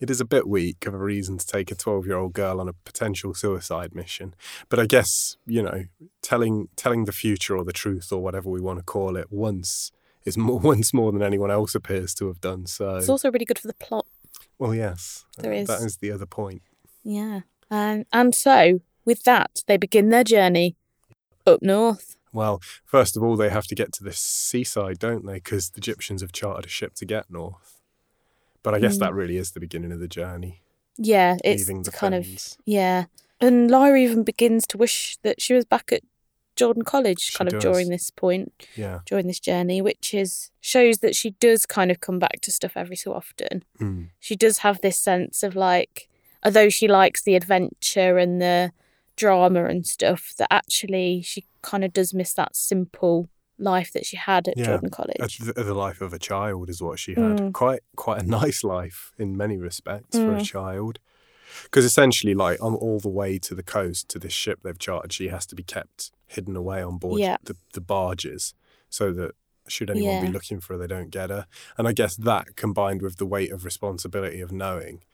It is a bit weak of a reason to take a twelve-year-old girl on a potential suicide mission. But I guess, you know, telling telling the future or the truth or whatever we want to call it once... is more, once more than anyone else appears to have done. So it's also really good for the plot. Well, yes. There that, is. That is the other point. Yeah. Um, and so, with that, they begin their journey up north. Well, first of all, they have to get to the seaside, don't they? Because the Egyptians have chartered a ship to get north. But I guess mm. that really is the beginning of the journey. Yeah, it's the kind fens. of... Yeah. And Lyra even begins to wish that she was back at Jordan College she kind of does. during this point, yeah. during this journey, which is shows that she does kind of come back to stuff every so often. Mm. She does have this sense of like, although she likes the adventure and the drama and stuff, that actually she kind of does miss that simple life that she had at yeah. Jordan College. The, the life of a child is what she had. Mm. Quite quite a nice life in many respects mm. for a child. Because essentially, like, on all the way to the coast, to this ship they've chartered, she has to be kept hidden away on board yeah. the, the barges so that should anyone yeah. be looking for her, they don't get her. And I guess that, combined with the weight of responsibility of knowing,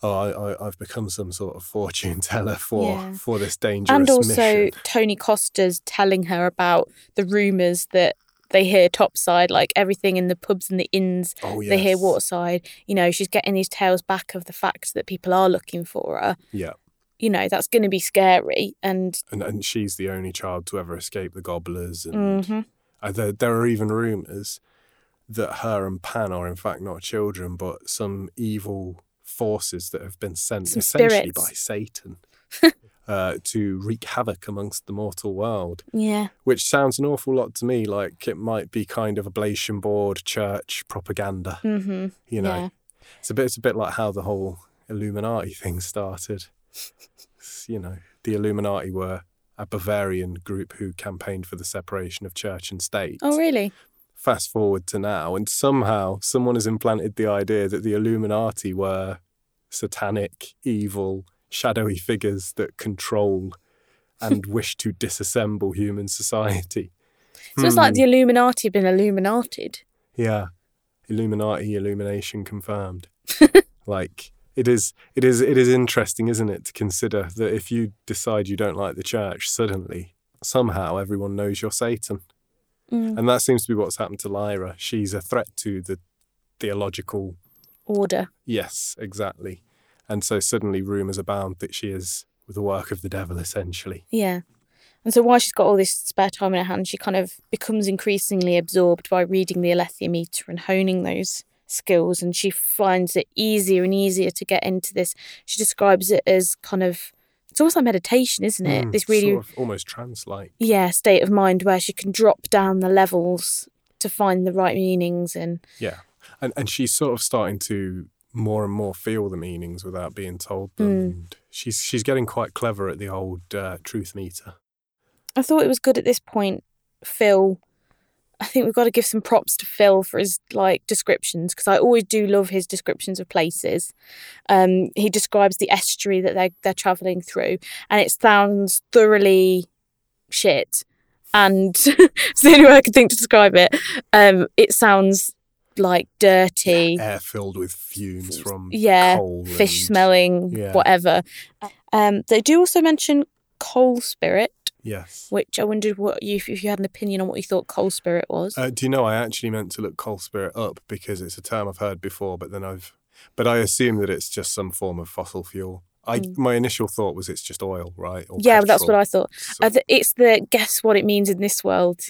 oh, I, I, I've become some sort of fortune teller for, yeah. for this dangerous mission. And also mission. Tony Costa's telling her about the rumours that they hear topside, like everything in the pubs and the inns, oh, yes. they hear waterside. You know, she's getting these tales back of the fact that people are looking for her. Yeah. You know, that's going to be scary. And... and and she's the only child to ever escape the gobblers. And mm-hmm. uh, there, there are even rumours that her and Pan are in fact not children, but some evil forces that have been sent some essentially spirits. by Satan. Uh, to wreak havoc amongst the mortal world. Yeah. Which sounds an awful lot to me like it might be kind of ablation board, church, propaganda. Mm-hmm. You know? Yeah. It's a bit, it's a bit like how the whole Illuminati thing started. It's, you know, the Illuminati were a Bavarian group who campaigned for the separation of church and state. Oh, really? Fast forward to now, and somehow someone has implanted the idea that the Illuminati were satanic, evil, shadowy figures that control and wish to disassemble human society. So it's hmm. like the Illuminati have been illuminated. Yeah. Illuminati, illumination confirmed. Like, it is, it is, it is interesting, isn't it, to consider that if you decide you don't like the church, suddenly, somehow everyone knows you're Satan. Mm. And that seems to be what's happened to Lyra. She's a threat to the theological... order. Yes, exactly. And so suddenly rumours abound that she is the work of the devil, essentially. Yeah. And so while she's got all this spare time in her hand, she kind of becomes increasingly absorbed by reading the Alethiometer and honing those skills. And she finds it easier and easier to get into this. She describes it as kind of, it's almost like meditation, isn't it? Mm, this really sort of almost trance-like. Yeah, state of mind where she can drop down the levels to find the right meanings. And yeah. And, and she's sort of starting to more and more feel the meanings without being told them. Mm. She's she's getting quite clever at the old uh, truth meter. I thought it was good at this point, Phil. I think we've got to give some props to Phil for his like descriptions, because I always do love his descriptions of places. Um, he describes the estuary that they're, they're travelling through, and it sounds thoroughly shit. And it's the only way I can think to describe it. Um, it sounds... like dirty, yeah, air filled with fumes from yeah coal fish and, smelling yeah. whatever. Um they do also mention coal spirit, yes, which I wondered what you if you had an opinion on what you thought coal spirit was. Uh, do you know, I actually meant to look coal spirit up because it's a term I've heard before, but then I've but I assume that it's just some form of fossil fuel. I mm. My initial thought was it's just oil, right? Or yeah, petrol. That's what I thought. So, uh, it's the guess what it means in this world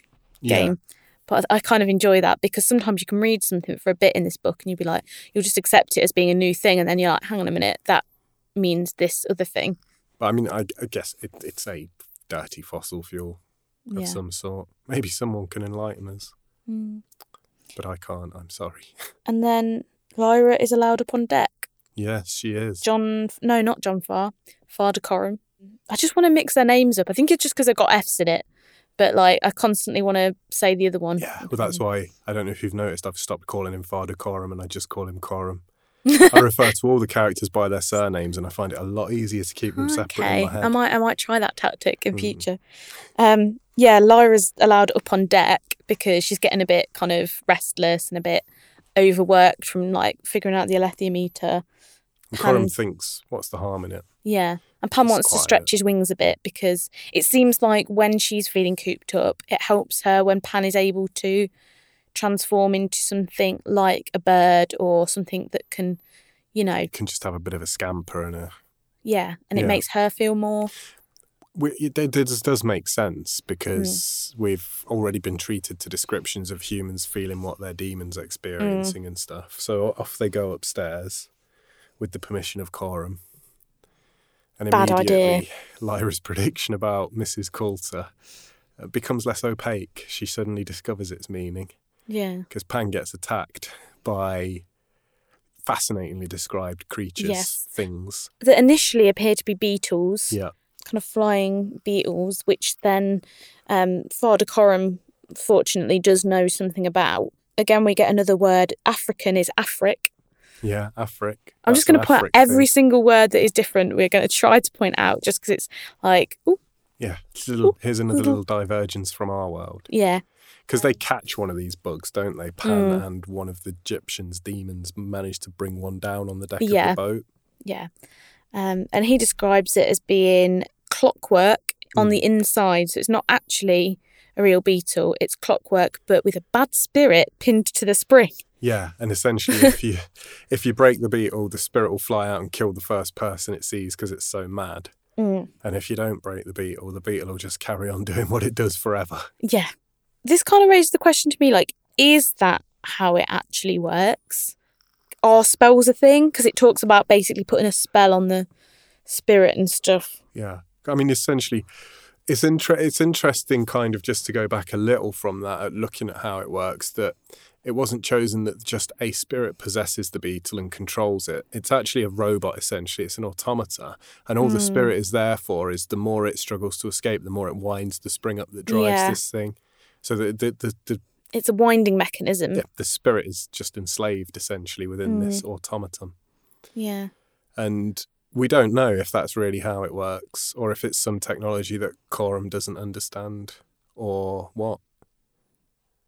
game. Yeah. But I kind of enjoy that, because sometimes you can read something for a bit in this book and you'll be like, you'll just accept it as being a new thing. And then you're like, hang on a minute, that means this other thing. But I mean, I, I guess it, it's a dirty fossil fuel of yeah. some sort. Maybe someone can enlighten us. Mm. But I can't, I'm sorry. And then Lyra is allowed upon deck. Yes, she is. John, no, not John Farr, Farr Decorum. I just want to mix their names up. I think it's just because they've got F's in it. But, like, I constantly want to say the other one. Yeah, well, that's why, I don't know if you've noticed, I've stopped calling him Farr Decorum and I just call him Corum. I refer to all the characters by their surnames and I find it a lot easier to keep them okay. separate in my head. I might, I might try that tactic in mm. future. Um, yeah, Lyra's allowed up on deck because she's getting a bit kind of restless and a bit overworked from, like, figuring out the Alethiometer. And Corum and, thinks, what's the harm in it? Yeah. And Pan wants to stretch his wings a bit because it seems like when she's feeling cooped up, it helps her when Pan is able to transform into something like a bird or something that can, you know... can just have a bit of a scamper and a... Yeah, and yeah. it makes her feel more... we, this does make sense because mm. we've already been treated to descriptions of humans feeling what their demons are experiencing mm. and stuff. So off they go upstairs with the permission of Coram. And Bad immediately, idea. Lyra's prediction about Missus Coulter becomes less opaque. She suddenly discovers its meaning. Yeah. Because Pan gets attacked by fascinatingly described creatures, yes. things. That initially appear to be beetles. Yeah. Kind of flying beetles, which then um, Father Coram, fortunately, does know something about. Again, we get another word. African is Afric. Yeah, Afric. I'm That's just going to point out every thing. single word that is different. We're going to try to point out just because it's like, ooh. Yeah, little, ooh, here's another little. little divergence from our world. Yeah. Because they catch one of these bugs, don't they? Pan mm. and one of the Egyptians' demons managed to bring one down on the deck yeah. of the boat. Yeah. Um, and he describes it as being clockwork on mm. the inside. So it's not actually a real beetle. It's clockwork, but with a bad spirit pinned to the spring. Yeah, and essentially if you if you break the beetle, the spirit will fly out and kill the first person it sees because it's so mad. Mm. And if you don't break the beetle, the beetle will just carry on doing what it does forever. Yeah. This kind of raises the question to me, like, is that how it actually works? Are spells a thing? Because it talks about basically putting a spell on the spirit and stuff. Yeah. I mean, essentially, it's, inter- it's interesting kind of just to go back a little from that, at looking at how it works, that it wasn't chosen that just a spirit possesses the beetle and controls it. It's actually a robot, essentially. It's an automata. And all mm. the spirit is there for is the more it struggles to escape, the more it winds the spring up that drives yeah. this thing. So the the, the the it's a winding mechanism. Yeah, the spirit is just enslaved, essentially, within mm. this automaton. Yeah. And we don't know if that's really how it works or if it's some technology that Coram doesn't understand or what.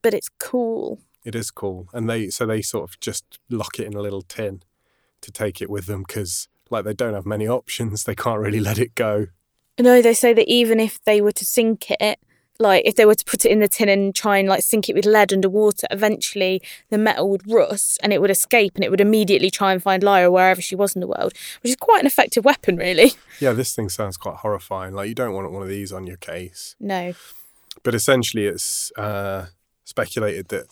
But it's cool. It is cool. And they so they sort of just lock it in a little tin to take it with them because, like, they don't have many options. They can't really let it go. No, they say that even if they were to sink it, like, if they were to put it in the tin and try and, like, sink it with lead underwater, eventually the metal would rust and it would escape and it would immediately try and find Lyra wherever she was in the world, which is quite an effective weapon, really. Yeah, this thing sounds quite horrifying. Like, you don't want one of these on your case. No. But essentially it's uh, speculated that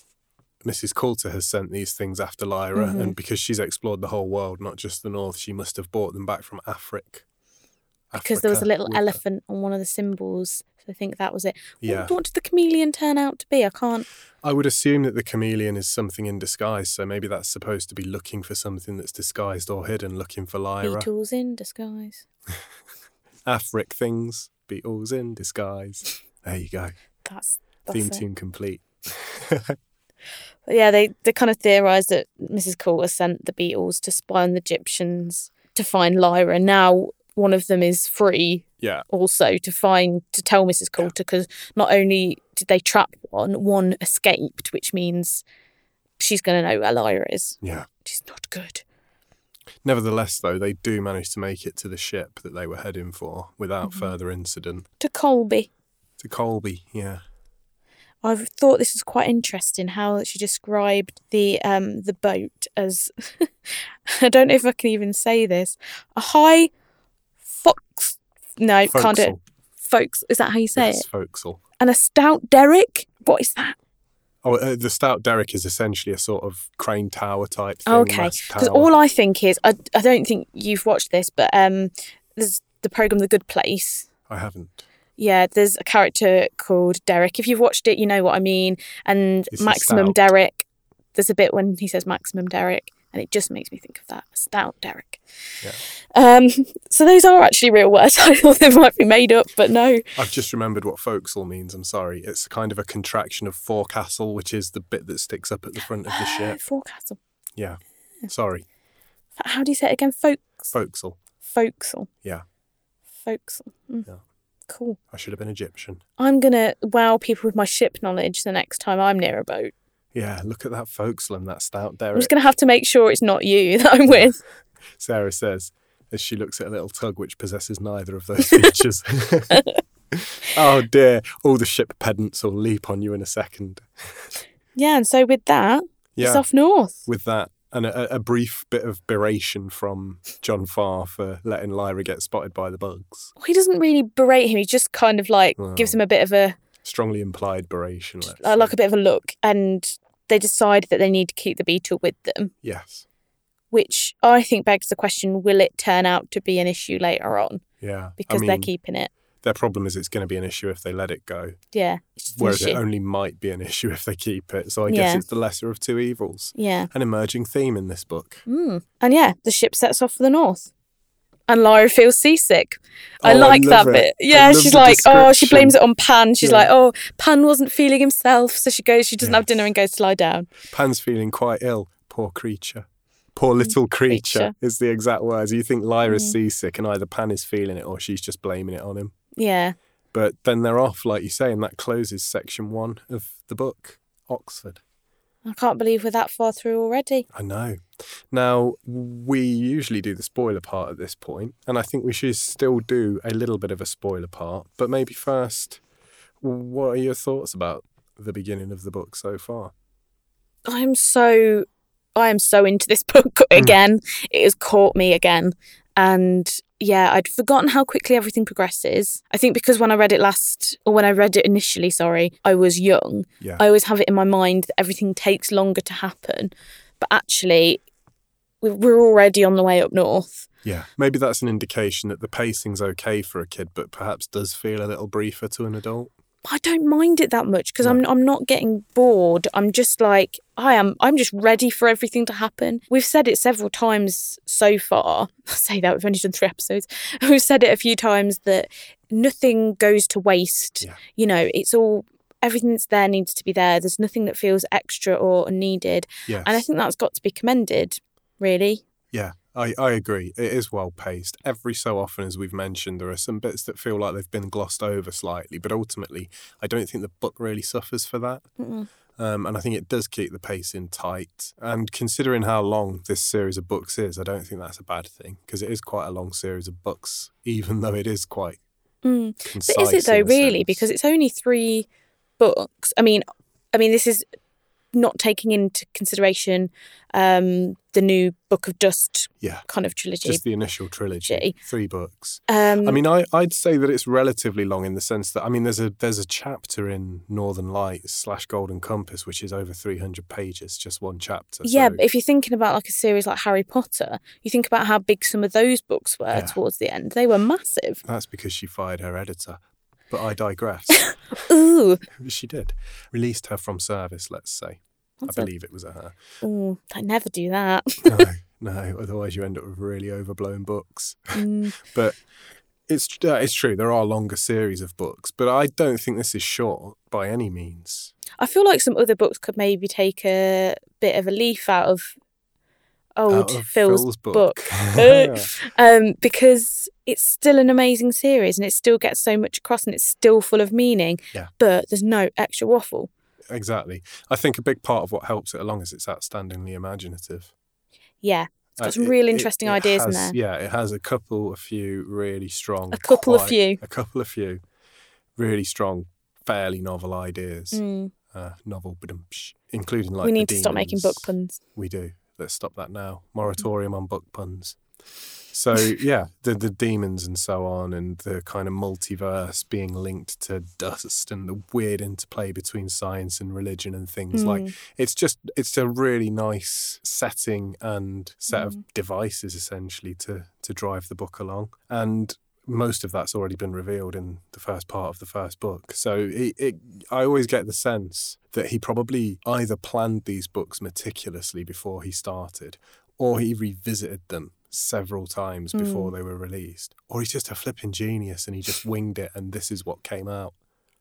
Missus Coulter has sent these things after Lyra, mm-hmm. and because she's explored the whole world, not just the north, she must have bought them back from Africa. Because Africa, there was a little elephant her. on one of the symbols. So I think that was it. What, yeah. what did the chameleon turn out to be? I can't... I would assume that the chameleon is something in disguise, so maybe that's supposed to be looking for something that's disguised or hidden, looking for Lyra. Beetles in disguise. Afric things, beetles in disguise. There you go. That's, that's Theme it. tune complete. Yeah, they, they kind of theorised that Missus Coulter sent the beetles to spy on the Egyptians to find Lyra. Now... one of them is free yeah. also to find, to tell Missus Coulter, because yeah. not only did they trap one, one escaped, which means she's going to know where Lyra is. Yeah. Which is not good. Nevertheless, though, they do manage to make it to the ship that they were heading for without mm-hmm. further incident. To Colby. To Colby, yeah. I thought this was quite interesting, how she described the um, the boat as, I don't know if I can even say this, a high... Fox, no, Folksel. Can't do it. Folks, is that how you say yes, it? Yes, Folksel. And a stout derrick? What is that? Oh, uh, the stout derrick is essentially a sort of crane tower type thing. Okay, because all I think is, I, I don't think you've watched this, but um, there's the programme The Good Place. I haven't. Yeah, there's a character called Derrick. If you've watched it, you know what I mean. And it's Maximum Derrick, there's a bit when he says Maximum Derrick. And it just makes me think of that. Stout Derrick. Yeah. Um, so those are actually real words. I thought they might be made up, but no. I've just remembered what forecastle means. I'm sorry. It's kind of a contraction of forecastle, which is the bit that sticks up at the front of the ship. Forecastle. Yeah. Sorry. How do you say it again? Folks. Forecastle. Forecastle. Yeah. Forecastle. Mm. Yeah. Cool. I should have been Egyptian. I'm going to wow people with my ship knowledge the next time I'm near a boat. Yeah, look at that forecastle and that stout derrick. I'm just going to have to make sure it's not you that I'm with. Sarah says, as she looks at a little tug which possesses neither of those features. Oh dear, all the ship pedants will leap on you in a second. Yeah, and so with that, yeah. it's off north. With that, And a, a brief bit of beration from John Farr for letting Lyra get spotted by the bugs. Well, he doesn't really berate him. He just kind of like oh, gives him a bit of a... Strongly implied beration. Let's uh, like a bit of a look. And they decide that they need to keep the beetle with them. Yes. Which I think begs the question, will it turn out to be an issue later on? Yeah. Because I mean, they're keeping it. Their problem is it's going to be an issue if they let it go. Yeah. Whereas it only might be an issue if they keep it. So I guess yeah. it's the lesser of two evils. Yeah. An emerging theme in this book. Mm. And yeah, the ship sets off for the north. And Lyra feels seasick. I oh, like I that it. bit. Yeah, she's like, oh, she blames it on Pan. She's yeah. like, oh, Pan wasn't feeling himself. So she goes, she doesn't yes. have dinner and goes to lie down. Pan's feeling quite ill. Poor creature. Poor little creature, creature is the exact words. You think Lyra's mm. seasick and either Pan is feeling it or she's just blaming it on him. Yeah. But then they're off, like you say, and that closes section one of the book, Oxford. I can't believe we're that far through already. I know. Now, we usually do the spoiler part at this point, and I think we should still do a little bit of a spoiler part. But maybe first, what are your thoughts about the beginning of the book so far? I'm so... I am so into this book again. Mm. It has caught me again. And yeah, I'd forgotten how quickly everything progresses. I think because when I read it last, or when I read it initially, sorry, I was young. Yeah. I always have it in my mind that everything takes longer to happen. But actually, we're already on the way up north. Yeah, maybe that's an indication that the pacing's okay for a kid, but perhaps does feel a little briefer to an adult. I don't mind it that much because no. I'm I'm not getting bored. I'm just like, I am, I'm just ready for everything to happen. We've said it several times so far. I say that, we've only done three episodes. We've said it a few times that nothing goes to waste. Yeah. You know, it's all, everything that's there needs to be there. There's nothing that feels extra or needed. Yes. And I think that's got to be commended, really. Yeah. I, I agree. It is well-paced. Every so often, as we've mentioned, there are some bits that feel like they've been glossed over slightly, but ultimately, I don't think the book really suffers for that. Um, and I think it does keep the pacing tight. And considering how long this series of books is, I don't think that's a bad thing, because it is quite a long series of books, even though it is quite mm. concise. But is it, though, really? Sense. Because it's only three books. I mean, I mean, this is... not taking into consideration um, the new Book of Dust yeah. kind of trilogy. Just the initial trilogy, three books. Um, I mean, I, I'd say that it's relatively long in the sense that, I mean, there's a there's a chapter in Northern Lights slash Golden Compass, which is over three hundred pages, just one chapter. Yeah, so. But if you're thinking about like a series like Harry Potter, you think about how big some of those books were yeah. towards the end. They were massive. That's because she fired her editor. But I digress. Ooh. She did. Released her from service, let's say. That's I believe a... it was her. Ooh, I never do that. no, no. Otherwise you end up with really overblown books. Mm. But it's, uh, it's true. There are longer series of books. But I don't think this is short by any means. I feel like some other books could maybe take a bit of a leaf out of... old Phil's, Phil's book, book. yeah. um, because it's still an amazing series and it still gets so much across and it's still full of meaning, yeah. but there's no extra waffle. Exactly. I think a big part of what helps it along is it's outstandingly imaginative. Yeah. It's got uh, some it, real interesting it, it ideas has, in there. Yeah, it has a couple, a few really strong. A couple, quite, a few. A couple, a few really strong, fairly novel ideas. Mm. Uh, novel, including like We need the to demons. Stop making book puns. We do. Let's stop that now. Moratorium on book puns. So, yeah, the the demons and so on and the kind of multiverse being linked to dust and the weird interplay between science and religion and things mm. like... It's just, it's a really nice setting and set mm. of devices, essentially, to to drive the book along. And most of that's already been revealed in the first part of the first book. So it, it, I always get the sense that he probably either planned these books meticulously before he started, or he revisited them several times before mm. they were released, or he's just a flipping genius and he just winged it and this is what came out.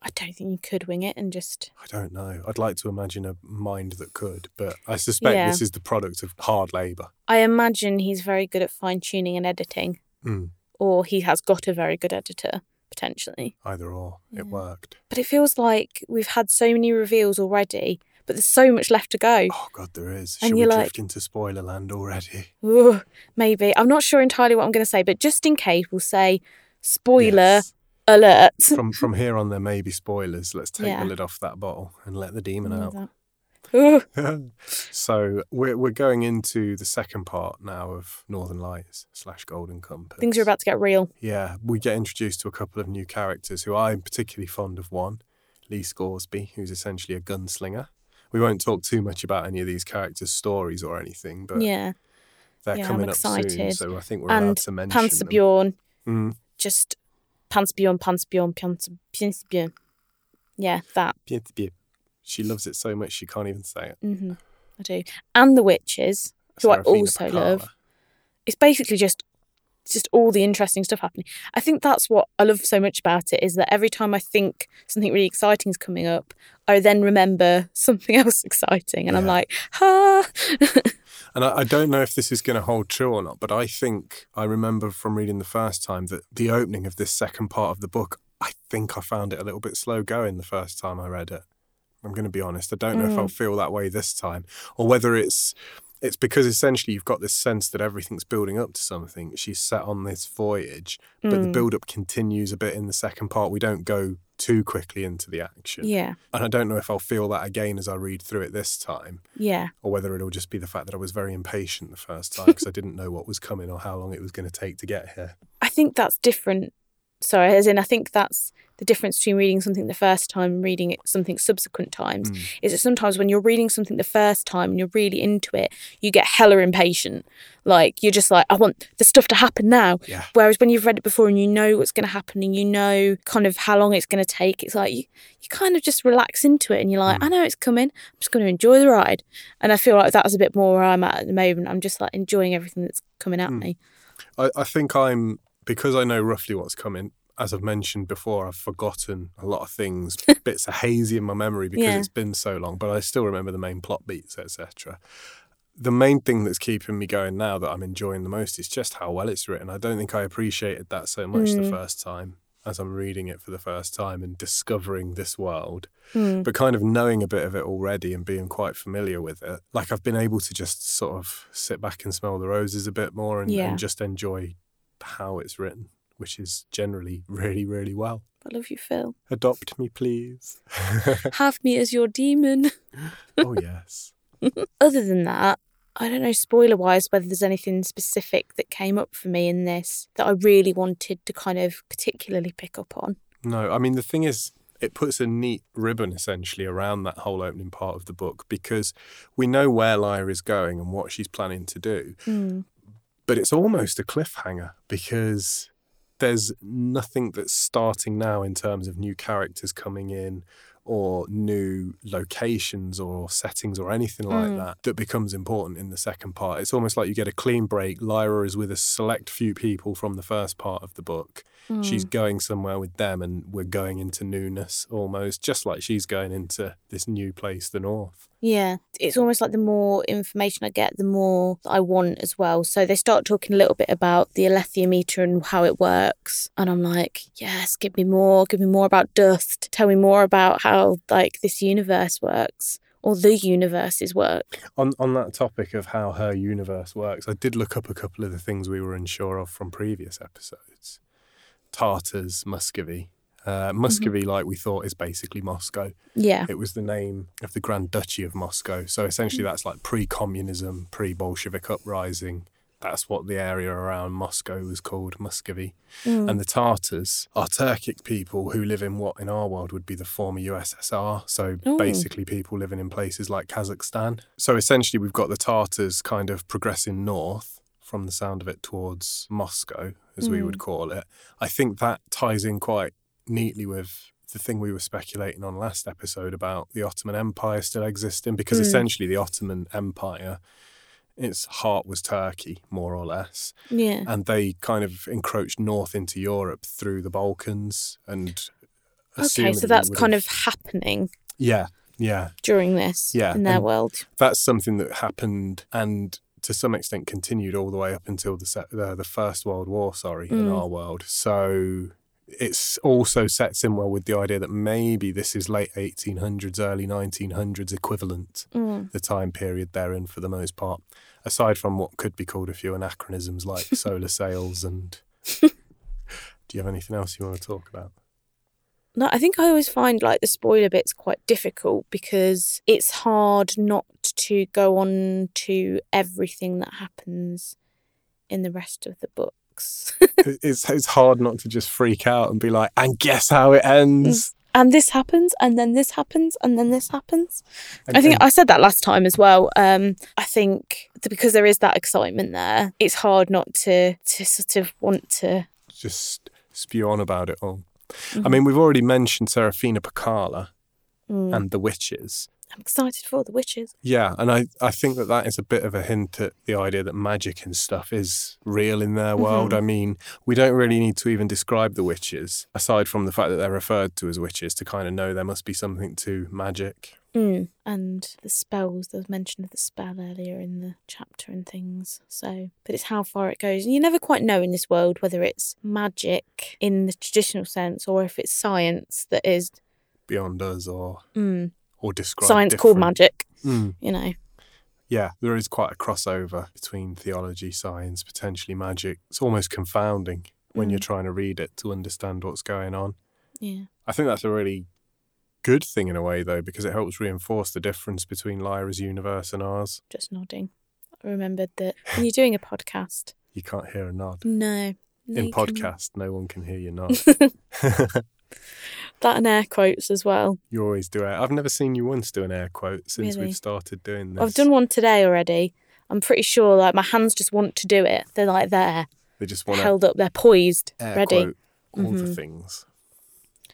I don't think you could wing it and just... I don't know. I'd like to imagine a mind that could, but I suspect yeah. this is the product of hard labour. I imagine he's very good at fine-tuning and editing. Mm. Or he has got a very good editor, potentially. Either or. Yeah. It worked. But it feels like we've had so many reveals already, but there's so much left to go. Oh, God, there is. And Should we like, drift into spoiler land already? Ooh, maybe. I'm not sure entirely what I'm going to say, but just in case, we'll say spoiler yes. alert. From from here on, there may be spoilers. Let's take yeah. the lid off that bottle and let the demon out. That. So we're we're going into the second part now of Northern Lights slash Golden Compass. Things are about to get real. Yeah, we get introduced to a couple of new characters who I'm particularly fond of. One, Lee Scoresby, who's essentially a gunslinger. We won't talk too much about any of these characters' stories or anything, but yeah, they're yeah, coming I'm up excited. soon, so I think we're and allowed to mention Panzerbjorn, them. Mm. Just Panzerbjorn, Panzerbjorn, Panzerbjorn. Yeah, that. Panzerbjorn. She loves it so much she can't even say it. Mm-hmm. I do. And the witches, who Serafina I also Pekala. love. It's basically just just all the interesting stuff happening. I think that's what I love so much about it, is that every time I think something really exciting is coming up, I then remember something else exciting. And yeah. I'm like, ha! Ah. And I, I don't know if this is going to hold true or not, but I think I remember from reading the first time that the opening of this second part of the book, I think I found it a little bit slow going the first time I read it. I'm going to be honest. I don't know mm. if I'll feel that way this time, or whether it's it's because essentially you've got this sense that everything's building up to something. She's set on this voyage, mm. but the build-up continues a bit in the second part. We don't go too quickly into the action. Yeah. And I don't know if I'll feel that again as I read through it this time. Yeah. Or whether it'll just be the fact that I was very impatient the first time because I didn't know what was coming or how long it was going to take to get here. I think that's different. Sorry, as in I think that's the difference between reading something the first time and reading it something subsequent times, mm. is that sometimes when you're reading something the first time and you're really into it, you get hella impatient. Like, you're just like, I want the stuff to happen now. Yeah. Whereas when you've read it before and you know what's going to happen and you know kind of how long it's going to take, it's like you, you kind of just relax into it and you're like, mm. I know it's coming. I'm just going to enjoy the ride. And I feel like that's a bit more where I'm at at the moment. I'm just like enjoying everything that's coming at mm. me. I, I think I'm... Because I know roughly what's coming, as I've mentioned before, I've forgotten a lot of things. Bits are hazy in my memory because yeah. it's been so long, but I still remember the main plot beats, et cetera. The main thing that's keeping me going now that I'm enjoying the most is just how well it's written. I don't think I appreciated that so much mm. the first time as I'm reading it for the first time and discovering this world, mm. but kind of knowing a bit of it already and being quite familiar with it. Like, I've been able to just sort of sit back and smell the roses a bit more and, yeah. and just enjoy how it's written, which is generally really, really well. I love you, Phil. Adopt me, please. Have me as your demon. Oh, yes. Other than that, I don't know, spoiler-wise, whether there's anything specific that came up for me in this that I really wanted to kind of particularly pick up on. No, I mean, the thing is, it puts a neat ribbon, essentially, around that whole opening part of the book because we know where Lyra is going and what she's planning to do. Mm. But it's almost a cliffhanger because there's nothing that's starting now in terms of new characters coming in or new locations or settings or anything like mm. that that becomes important in the second part. It's almost like you get a clean break. Lyra is with a select few people from the first part of the book. Mm. She's going somewhere with them and we're going into newness almost, just like she's going into this new place, the North. Yeah, it's almost like the more information I get, the more I want as well. So they start talking a little bit about the alethiometer and how it works. And I'm like, yes, give me more, give me more about dust. Tell me more about how, like, this universe works or the universes work. On, on that topic of how her universe works, I did look up a couple of the things we were unsure of from previous episodes. Tatars, Muscovy. Uh, Muscovy, mm-hmm. like we thought, is basically Moscow. Yeah. It was the name of the Grand Duchy of Moscow. So essentially that's like pre-communism, pre-Bolshevik uprising. That's what the area around Moscow was called, Muscovy. Mm. And the Tatars are Turkic people who live in what in our world would be the former U S S R. So Ooh. basically people living in places like Kazakhstan. So essentially we've got the Tatars kind of progressing north from the sound of it towards Moscow, as mm. we would call it. I think that ties in quite neatly with the thing we were speculating on last episode about the Ottoman Empire still existing, because mm. essentially the Ottoman Empire, its heart was Turkey, more or less. Yeah. And they kind of encroached north into Europe through the Balkans and... Okay, so that's kind of happening. Yeah, yeah. During this, yeah. in their and world. That's something that happened and... to some extent continued all the way up until the se- the, the First World War, sorry, mm. in our world. So it's also sets in well with the idea that maybe this is late eighteen hundreds, early nineteen hundreds equivalent, mm. the time period they're in for the most part, aside from what could be called a few anachronisms like solar sails and... Do you have anything else you want to talk about? No, I think I always find like the spoiler bits quite difficult because it's hard not to go on to everything that happens in the rest of the books. it's, it's hard not to just freak out and be like, and guess how it ends. And this happens, and then this happens, and then this happens. Okay. I think I said that last time as well. Um, I think because there is that excitement there, it's hard not to, to sort of want to... just spew on about it all. Mm-hmm. I mean, we've already mentioned Serafina Pekala mm. and the witches. I'm excited for the witches. Yeah, and I, I think that that is a bit of a hint at the idea that magic and stuff is real in their world. Mm-hmm. I mean, we don't really need to even describe the witches, aside from the fact that they're referred to as witches, to kind of know there must be something to magic. Mm. And the spells, there was mention of the spell earlier in the chapter and things. So, but it's how far it goes. And you never quite know in this world whether it's magic in the traditional sense or if it's science that is... beyond us or... Mm. Or describe science different. Called magic, mm. you know. Yeah, there is quite a crossover between theology, science, potentially magic. It's almost confounding mm. when you're trying to read it to understand what's going on. Yeah. I think that's a really good thing in a way, though, because it helps reinforce the difference between Lyra's universe and ours. Just nodding. I remembered that when you're doing a podcast... you can't hear a nod. No. no in podcast, can... no one can hear your nod. That and air quotes as well. You always do air. I've never seen you once do an air quote since really? We've started doing this. I've done one today already. I'm pretty sure like my hands just want to do it. They're like there. They just want held up. They're poised, air ready. Quote, all mm-hmm. the things.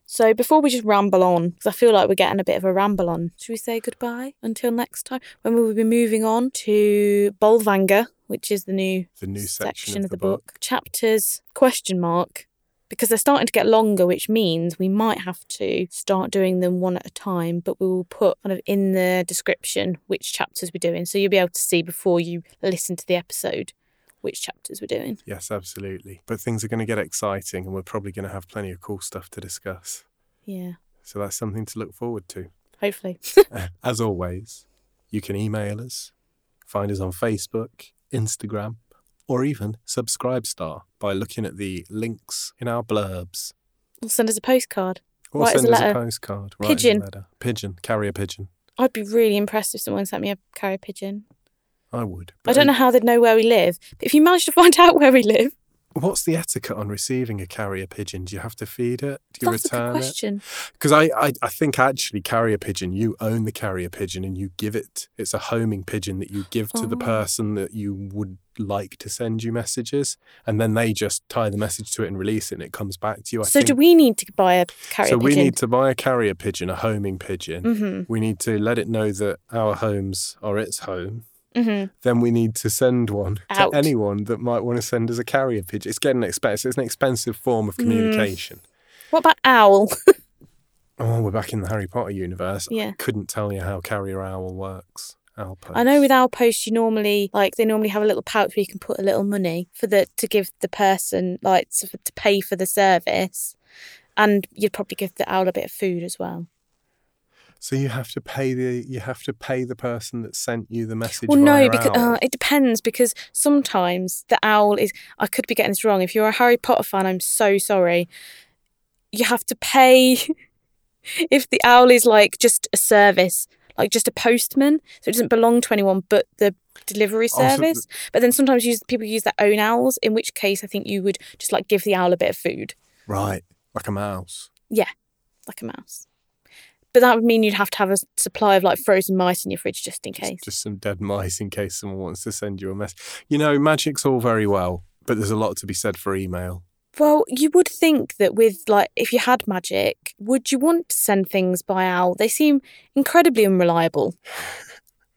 So before we just ramble on, because I feel like we're getting a bit of a ramble on. Should we say goodbye until next time? When will we be moving on to Bolvanger, which is the new the new section, section of, of the, the book. book. Chapters question mark. Because they're starting to get longer, which means we might have to start doing them one at a time, but we will put kind of in the description which chapters we're doing. So you'll be able to see before you listen to the episode which chapters we're doing. Yes, absolutely. But things are going to get exciting and we're probably going to have plenty of cool stuff to discuss. Yeah. So that's something to look forward to. Hopefully. As always, you can email us, find us on Facebook, Instagram, or even subscribe star by looking at the links in our blurbs. Or send us a postcard. Or write send us a, us a postcard. Pigeon. Write us a letter. Pigeon. Carrier pigeon. I'd be really impressed if someone sent me a carrier pigeon. I would. I don't know how they'd know where we live. But if you manage to find out where we live... what's the etiquette on receiving a carrier pigeon? Do you have to feed it? Do you That's return it? That's a good question. Because I, I, I think actually carrier pigeon, you own the carrier pigeon and you give it. It's a homing pigeon that you give to oh. the person that you would like to send you messages. And then they just tie the message to it and release it and it comes back to you. I so think. do we need to buy a carrier so pigeon? So we need to buy a carrier pigeon, a homing pigeon. Mm-hmm. We need to let it know that our homes are its home. Mm-hmm. Then we need to send one Out. to anyone that might want to send us a carrier pigeon. It's getting expensive. It's an expensive form of communication. Mm. What about owl? Oh, we're back in the Harry Potter universe. Yeah. I couldn't tell you how carrier owl works. Owl post. I know with owl post, you normally like they normally have a little pouch where you can put a little money for the to give the person like to, to pay for the service, and you'd probably give the owl a bit of food as well. So you have to pay the you have to pay the person that sent you the message. Well, no, because uh, it depends because sometimes the owl is. I could be getting this wrong. If you're a Harry Potter fan, I'm so sorry. You have to pay if the owl is like just a service, like just a postman, so it doesn't belong to anyone but the delivery service. Oh, so th- but then sometimes use, people use their own owls, in which case I think you would just like give the owl a bit of food. Right, like a mouse. Yeah, like a mouse. But that would mean you'd have to have a supply of like frozen mice in your fridge just in case. Just, just some dead mice in case someone wants to send you a message. You know, magic's all very well, but there's a lot to be said for email. Well, you would think that with like, if you had magic, would you want to send things by owl? They seem incredibly unreliable.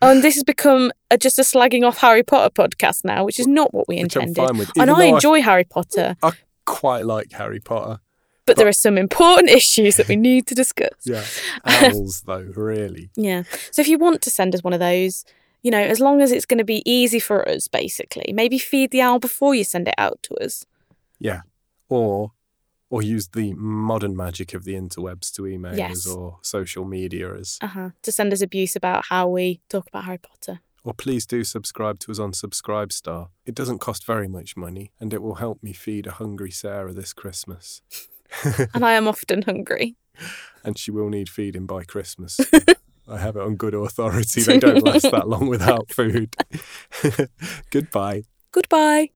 And this has become a, just a slagging off Harry Potter podcast now, which is not what we which intended. I'm fine with. And I enjoy I, Harry Potter. I quite like Harry Potter. But, but there are some important issues that we need to discuss. Yeah. Owls, though, really. Yeah. So if you want to send us one of those, you know, as long as it's going to be easy for us, basically, maybe feed the owl before you send it out to us. Yeah. Or or use the modern magic of the interwebs to email yes. us or social media us. Uh-huh. To send us abuse about how we talk about Harry Potter. Or please do subscribe to us on Subscribestar. It doesn't cost very much money and it will help me feed a hungry Sarah this Christmas. And I am often hungry. And she will need feeding by Christmas. I have it on good authority. They don't last that long without food. Goodbye. Goodbye.